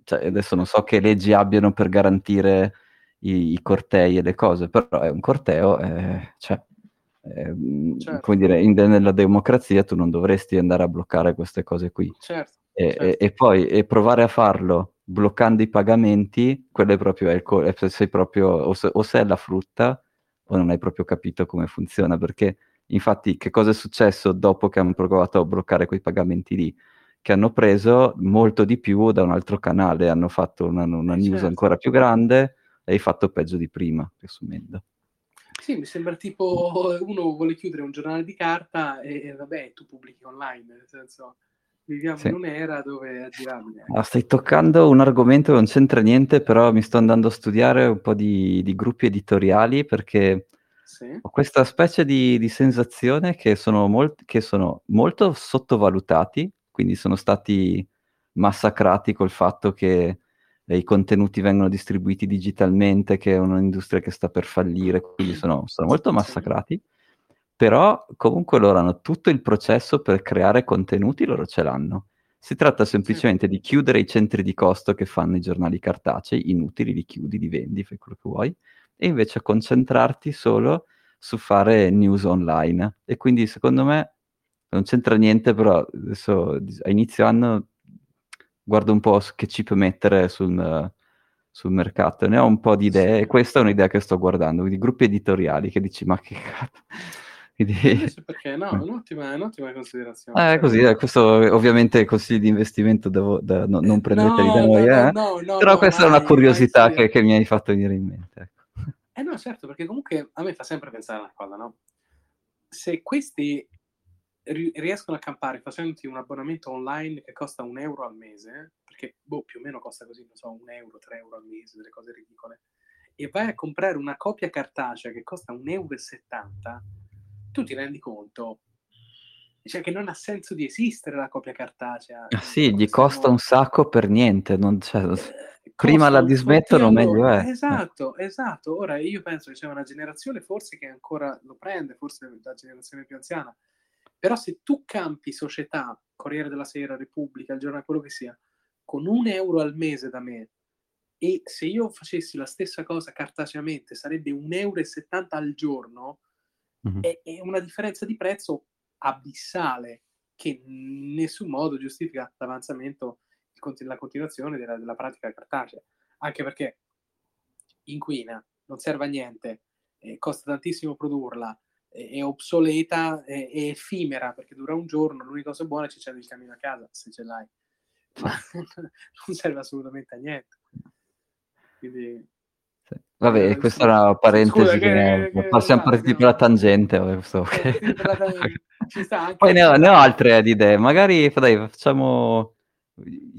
cioè, adesso non so che leggi abbiano per garantire i cortei e le cose, però è un corteo, come dire, nella democrazia tu non dovresti andare a bloccare queste cose qui. E poi provare a farlo bloccando i pagamenti, quello è proprio, sei proprio o sei alla frutta o non hai proprio capito come funziona, perché infatti che cosa è successo dopo che hanno provato a bloccare quei pagamenti lì? Che hanno preso molto di più da un altro canale, hanno fatto una news ancora più grande e hai fatto peggio di prima, riassumendo. Sì, mi sembra tipo uno vuole chiudere un giornale di carta e vabbè, tu pubblichi online, nel senso viviamo in un'era dove è aggirabile. Ah, stai toccando un argomento che non c'entra niente, però mi sto andando a studiare un po' di gruppi editoriali, perché ho questa specie di sensazione che sono molto sottovalutati, quindi sono stati massacrati col fatto che i contenuti vengono distribuiti digitalmente, che è un'industria che sta per fallire, quindi sono molto massacrati, però comunque loro hanno tutto il processo per creare contenuti, loro ce l'hanno. Si tratta semplicemente di chiudere i centri di costo che fanno i giornali cartacei, inutili, li chiudi, li vendi, fai quello che vuoi, e invece concentrarti solo su fare news online. E quindi secondo me non c'entra niente, però adesso a inizio anno guardo un po' che chip mettere sul mercato, ne ho un po' di idee e questa è un'idea che sto guardando, quindi gruppi editoriali che dici ma che cazzo, quindi... perché no, un'ottima considerazione, così, questo ovviamente consigli di investimento non prendeteli da noi, però questa è una curiosità che mi hai fatto venire in mente, ecco. No certo, perché comunque a me fa sempre pensare una cosa, no? Se questi riescono a campare facendoti un abbonamento online che costa €1 al mese, perché più o meno costa così, non so, €1, €3 al mese, delle cose ridicole, e vai a comprare una copia cartacea che costa €1,70, tu ti rendi conto, cioè, che non ha senso di esistere la copia cartacea. Sì, gli costa un sacco per niente, prima la dismettono meglio è. Esatto, ora io penso che c'è una generazione forse che ancora lo prende, forse la generazione più anziana. Però se tu campi società, Corriere della Sera, Repubblica, il giornale, quello che sia, con €1 al mese da me, e se io facessi la stessa cosa cartaceamente, sarebbe €1,70 al giorno, è una differenza di prezzo abissale, che in nessun modo giustifica l'avanzamento, la continuazione della pratica cartacea. Anche perché inquina, non serve a niente, costa tantissimo produrla, è obsoleta, è effimera perché dura un giorno, l'unica cosa buona è che c'è il cammino a casa, se ce l'hai, ma non serve assolutamente a niente, quindi vabbè, questa era una parentesi, scusa, siamo partiti per la tangente, ci sta anche. Poi ne ho altre di idee, magari facciamo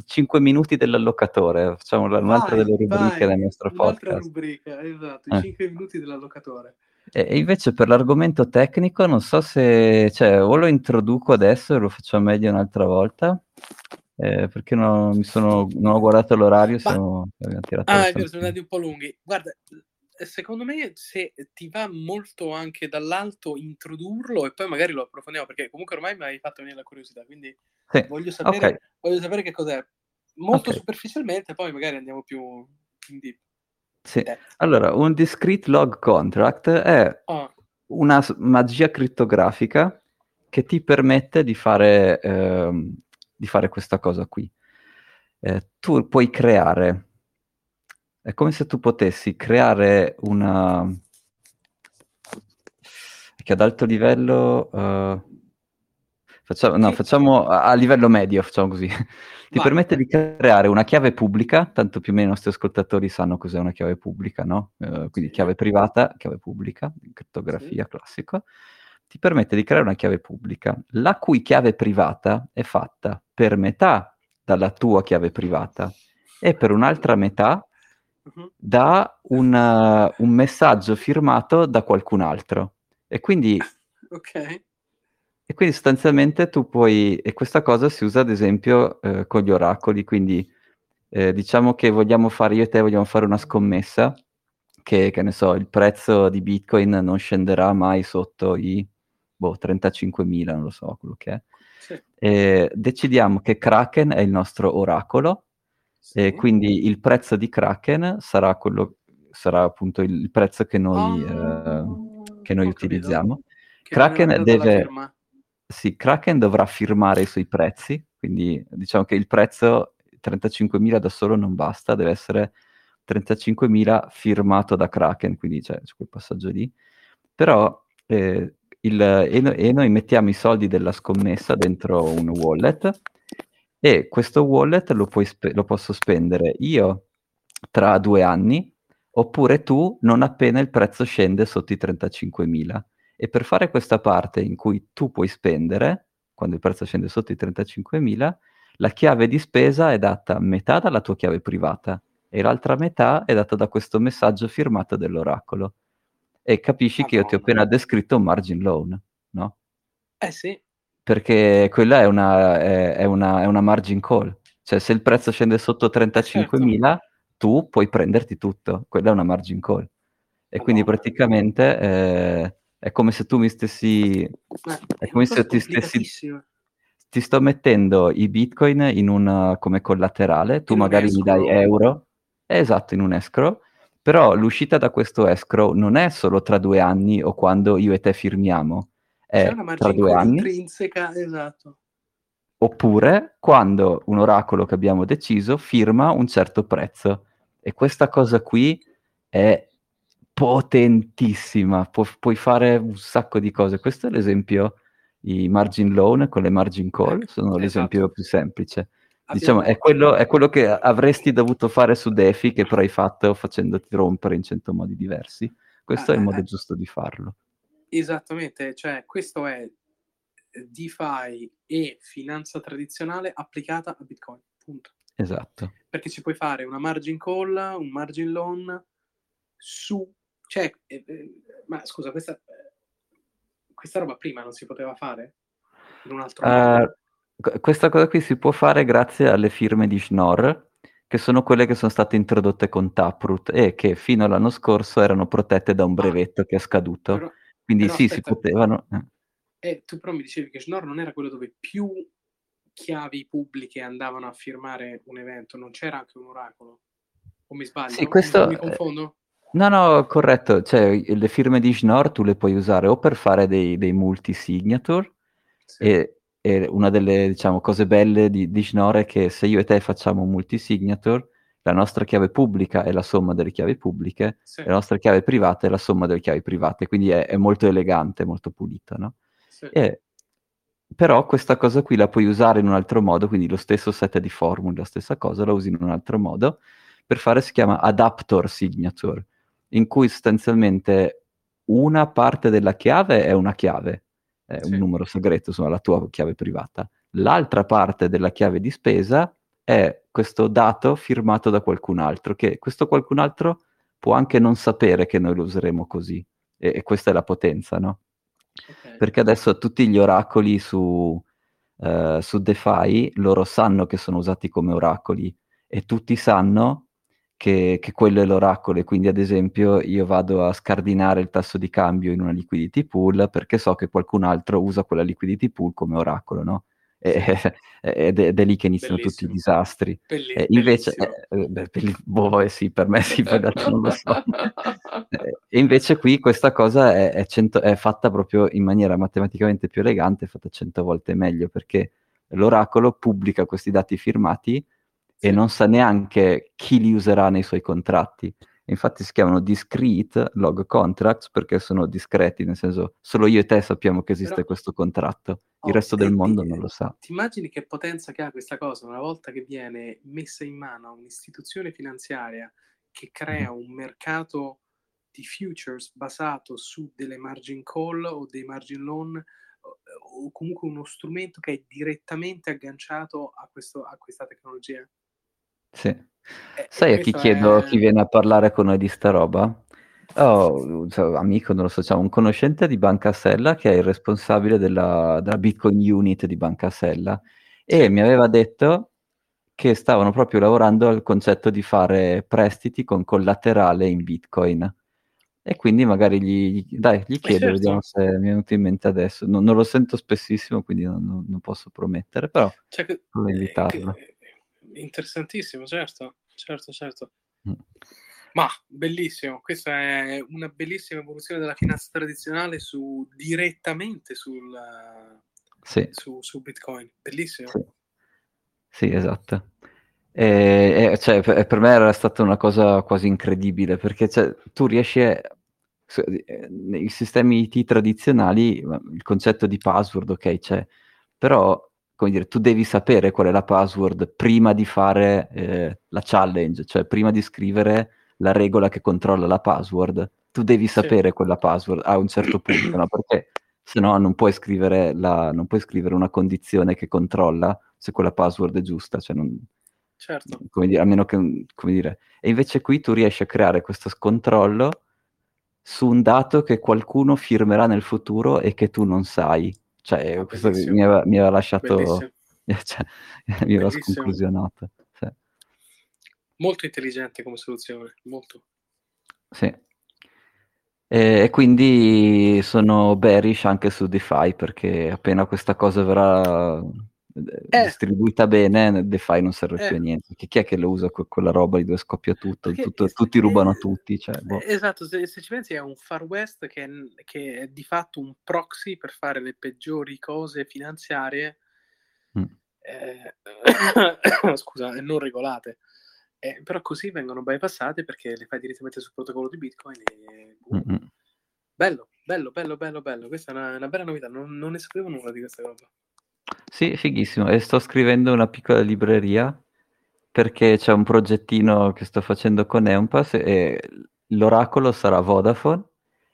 5 minuti dell'allocatore, facciamo un'altra delle rubriche del nostro podcast, un'altra rubrica, esatto, i 5 minuti dell'allocatore. E invece per l'argomento tecnico non so se, o lo introduco adesso e lo facciamo meglio un'altra volta, perché non ho guardato l'orario, abbiamo tirato sono andati un po' lunghi. Guarda, secondo me se ti va molto anche dall'alto introdurlo e poi magari lo approfondiamo, perché comunque ormai mi hai fatto venire la curiosità, quindi voglio sapere che cos'è, molto superficialmente, poi magari andiamo più in deep. Sì. Allora, un discrete log contract è una magia crittografica che ti permette di fare questa cosa qui. Tu puoi creare, è come se tu potessi creare una, che ad alto livello a livello medio, facciamo così. Ti permette di creare una chiave pubblica, tanto più o meno i nostri ascoltatori sanno cos'è una chiave pubblica, no? Quindi chiave privata, chiave pubblica, crittografia classica. Ti permette di creare una chiave pubblica, la cui chiave privata è fatta per metà dalla tua chiave privata e per un'altra metà da un messaggio firmato da qualcun altro. E quindi... E quindi sostanzialmente tu puoi, e questa cosa si usa ad esempio con gli oracoli, quindi diciamo che io e te vogliamo fare una scommessa, che ne so, il prezzo di Bitcoin non scenderà mai sotto i 35.000, non lo so quello che è. Decidiamo che Kraken è il nostro oracolo, e quindi il prezzo di Kraken sarà appunto il prezzo che noi utilizziamo. Kraken dovrà firmare i suoi prezzi, quindi diciamo che il prezzo 35.000 da solo non basta, deve essere 35.000 firmato da Kraken, quindi c'è quel passaggio lì. Però noi mettiamo i soldi della scommessa dentro un wallet e questo wallet lo posso spendere io tra 2 anni, oppure tu non appena il prezzo scende sotto i 35.000. E per fare questa parte in cui tu puoi spendere quando il prezzo scende sotto i 35.000, la chiave di spesa è data metà dalla tua chiave privata e l'altra metà è data da questo messaggio firmato dell'oracolo. E capisci che io ti ho appena descritto un margin loan, no? Eh sì. Perché quella è una margin call. Cioè se il prezzo scende sotto 35.000, certo, tu puoi prenderti tutto. Quella è una margin call. E quindi praticamente è come se tu mi stessi... è come se ti stessi... ti sto mettendo i bitcoin in un come collaterale, tu magari mi dai euro, esatto, in un escrow, però l'uscita da questo escrow non è solo tra 2 anni o quando io e te firmiamo, è una tra 2 anni intrinseca, esatto, oppure quando un oracolo che abbiamo deciso firma un certo prezzo. E questa cosa qui è potentissima, puoi fare un sacco di cose. Questo è l'esempio. I margin loan con le margin call sono, esatto, l'esempio più semplice. Diciamo, è quello che avresti dovuto fare su DeFi, che però hai fatto facendoti rompere in 100 modi diversi. Questo è il modo giusto di farlo. Esattamente, cioè questo è DeFi e finanza tradizionale applicata a Bitcoin, punto. Esatto. Perché ci puoi fare una margin call, un margin loan su... cioè, ma scusa, questa roba prima non si poteva fare? In un altro modo? Questa cosa qui si può fare grazie alle firme di Schnorr, che sono quelle che sono state introdotte con Taproot e che fino all'anno scorso erano protette da un brevetto che è scaduto. Però, quindi però, sì, aspetta, si potevano... tu però mi dicevi che Schnorr non era quello dove più chiavi pubbliche andavano a firmare un evento, non c'era anche un oracolo? O mi sbaglio? Sì, questo... mi confondo? No, corretto, cioè le firme di Schnorr tu le puoi usare o per fare dei multi-signature, sì, e una delle, diciamo, cose belle di Schnorr è che se io e te facciamo un multi-signature, la nostra chiave pubblica è la somma delle chiavi pubbliche, sì, la nostra chiave privata è la somma delle chiavi private, quindi è molto elegante, molto pulito, no? Sì. Però questa cosa qui la puoi usare in un altro modo, quindi lo stesso set di formule, la stessa cosa, la usi in un altro modo, per fare, si chiama adapter signature, in cui sostanzialmente una parte della chiave è una chiave, è un numero segreto, insomma, la tua chiave privata. L'altra parte della chiave di spesa è questo dato firmato da qualcun altro, che questo qualcun altro può anche non sapere che noi lo useremo così. E questa è la potenza, no? Okay. Perché adesso tutti gli oracoli su DeFi, loro sanno che sono usati come oracoli, e tutti sanno che quello è l'oracolo, e quindi ad esempio io vado a scardinare il tasso di cambio in una liquidity pool perché so che qualcun altro usa quella liquidity pool come oracolo, no? Ed è lì che iniziano, bellissimo, tutti i disastri. Invece, sì, per me sì, non lo so. E invece qui questa cosa è fatta proprio in maniera matematicamente più elegante, è fatta 100 volte meglio, perché l'oracolo pubblica questi dati firmati e non sa neanche chi li userà nei suoi contratti. Infatti si chiamano discrete log contract, perché sono discreti, nel senso solo io e te sappiamo che esiste questo contratto, il resto del mondo non lo sa. Ti immagini che potenza che ha questa cosa una volta che viene messa in mano a un'istituzione finanziaria che crea un mercato di futures basato su delle margin call o dei margin loan, o comunque uno strumento che è direttamente agganciato a questa tecnologia? Sì. Sai a chi chiedo chi viene a parlare con noi di sta roba? Cioè, amico, non lo so, c'è un conoscente di Banca Sella che è il responsabile della Bitcoin Unit di Banca Sella, e mi aveva detto che stavano proprio lavorando al concetto di fare prestiti con collaterale in Bitcoin, e quindi magari gli chiedo, vediamo se mi è venuto in mente adesso. Non lo sento spessissimo, quindi non posso promettere, però non evitarlo. Interessantissimo, certo. Ma bellissimo, questa è una bellissima evoluzione della finanza tradizionale direttamente su Bitcoin, bellissimo. Sì, esatto. Cioè, per me era stata una cosa quasi incredibile, perché cioè, tu riesci a... nei sistemi IT tradizionali il concetto di password, ok, c'è, però come dire, tu devi sapere qual è la password prima di fare la challenge, cioè prima di scrivere la regola che controlla la password, tu devi sapere quella password a un certo punto, no? Perché se no non puoi scrivere non puoi scrivere una condizione che controlla se quella password è giusta, cioè non... Certo. Come dire, a meno che, come dire, e invece qui tu riesci a creare questo controllo su un dato che qualcuno firmerà nel futuro e che tu non sai. Cioè, ah, questo mi aveva lasciato, cioè, mi aveva sconclusionato. Sì. Molto intelligente come soluzione, molto. Sì. E quindi sono bearish anche su DeFi, perché appena questa cosa verrà... distribuita bene, DeFi non serve più a niente. Chi è che lo usa quella roba dove scoppia tutto, perché, tutti rubano a tutti, cioè, boh. Esatto, se ci pensi è un far west che è di fatto un proxy per fare le peggiori cose finanziarie scusa, non regolate, però così vengono bypassate perché le fai direttamente sul protocollo di Bitcoin e... Bello, questa è una bella novità, non ne sapevo nulla di questa roba. Sì, fighissimo. E sto scrivendo una piccola libreria perché c'è un progettino che sto facendo con Empass e l'oracolo sarà Vodafone,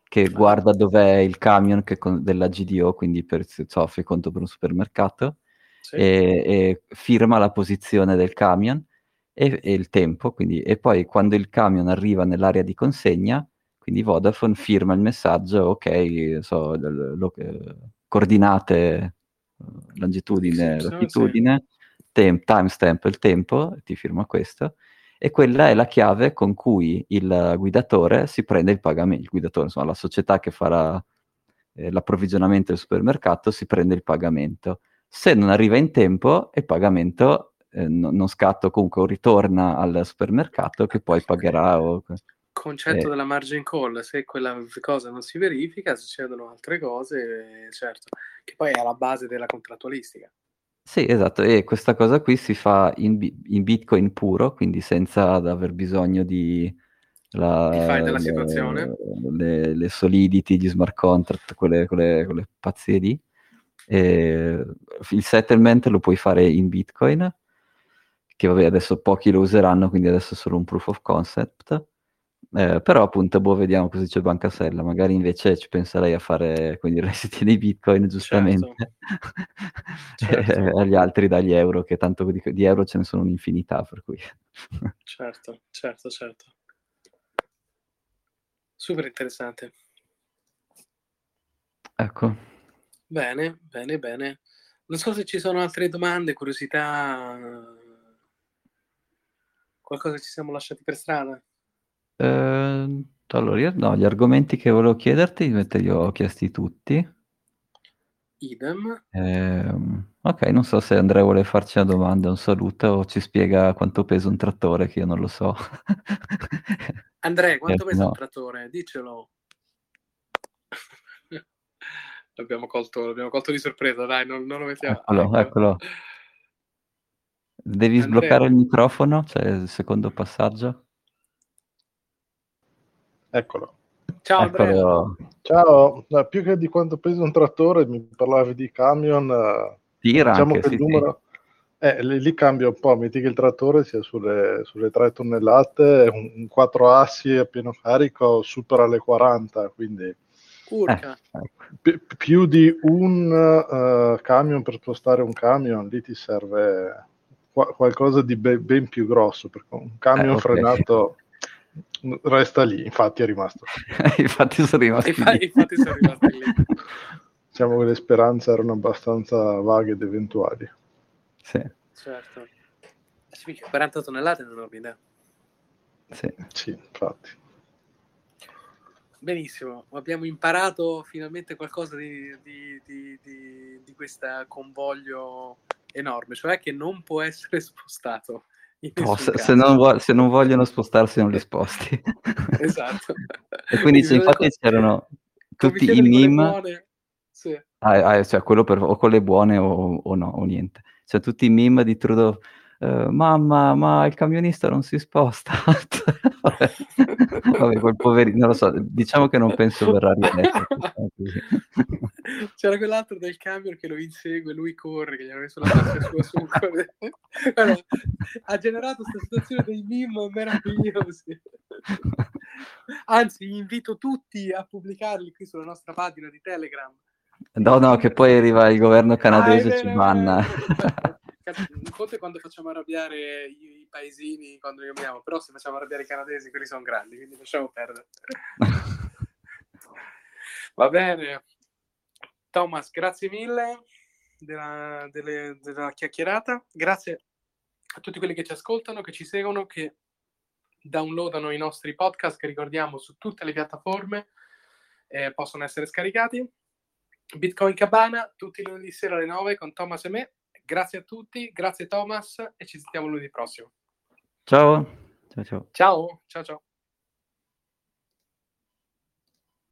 che guarda dov'è il camion della GDO, quindi per fai conto per un supermercato, sì. E firma la posizione del camion e il tempo, quindi, e poi quando il camion arriva nell'area di consegna, quindi Vodafone firma il messaggio, ok, coordinate... longitudine, latitudine, timestamp il tempo, ti firma questo, e quella è la chiave con cui il guidatore si prende il pagamento, il guidatore, insomma la società che farà l'approvvigionamento del supermercato si prende il pagamento. Se non arriva in tempo, il pagamento non scatta, comunque ritorna al supermercato che poi pagherà. Concetto della margin call, se quella cosa non si verifica succedono altre cose, certo, che poi è alla base della contrattualistica. Sì, esatto, e questa cosa qui si fa in Bitcoin puro, quindi senza aver bisogno di della situazione, le solidity, gli smart contract, quelle pazzie lì. Il settlement lo puoi fare in Bitcoin, che vabbè adesso pochi lo useranno, quindi adesso è solo un proof of concept. Però appunto vediamo cosa dice Banca Sella, magari invece ci penserei a fare quindi restiti dei bitcoin, giustamente, certo. Agli altri dagli euro, che tanto di euro ce ne sono un'infinità, per cui certo, super interessante. Ecco, bene, non so se ci sono altre domande, curiosità, qualcosa ci siamo lasciati per strada. Allora io no, gli argomenti che volevo chiederti li ho chiesti tutti, idem. Ok, non so se Andrea vuole farci una domanda, un saluto, o ci spiega quanto pesa un trattore, che io non lo so. Andrea, quanto pesa un trattore? Dicelo. l'abbiamo colto di sorpresa, dai, non lo mettiamo. Eccolo. Devi Andrea sbloccare il microfono, cioè il secondo passaggio. Eccolo. Ciao Andrea. Ciao. Più che di quanto pesa un trattore, mi parlavi di camion. Tira, diciamo anche, che il numero lì cambia un po', metti che il trattore sia sulle 3 tonnellate, un 4 assi a pieno carico supera le 40, quindi più di un camion per spostare un camion, lì ti serve qualcosa di ben più grosso, perché un camion frenato resta lì, infatti è rimasto. infatti sono rimasto lì. Diciamo che le speranze erano abbastanza vaghe ed eventuali. Sì. Certo. 40 tonnellate nell'orbita. Sì, infatti. Benissimo, abbiamo imparato finalmente qualcosa di questo convoglio enorme, cioè che non può essere spostato. No, se non vogliono spostarsi non li sposti. Esatto. E quindi infatti c'erano tutti i meme, sì. Cioè quello o con le buone o no o niente, cioè tutti i meme di Trudeau mamma, ma il camionista non si sposta. Vabbè, quel poverino, non lo so, diciamo che non penso verrà riletto. C'era quell'altro del camion che lo insegue, lui corre, che gli hanno messo la faccia sua su. Allora, ha generato questa situazione dei meme meravigliosi. Anzi, invito tutti a pubblicarli qui sulla nostra pagina di Telegram. No, che poi arriva il governo canadese e ci banna. Un conto è quando facciamo arrabbiare i paesini, quando li amiamo, però se facciamo arrabbiare i canadesi, quelli sono grandi, quindi lasciamo perdere. Va bene. Thomas, grazie mille della chiacchierata. Grazie a tutti quelli che ci ascoltano, che ci seguono, che downloadano i nostri podcast, che ricordiamo su tutte le piattaforme, possono essere scaricati. Bitcoin Cabana, tutti i lunedì sera alle 9 con Thomas e me. Grazie a tutti, grazie Thomas, e ci sentiamo lunedì prossimo. Ciao. Ciao, ciao. Ciao, ciao, ciao.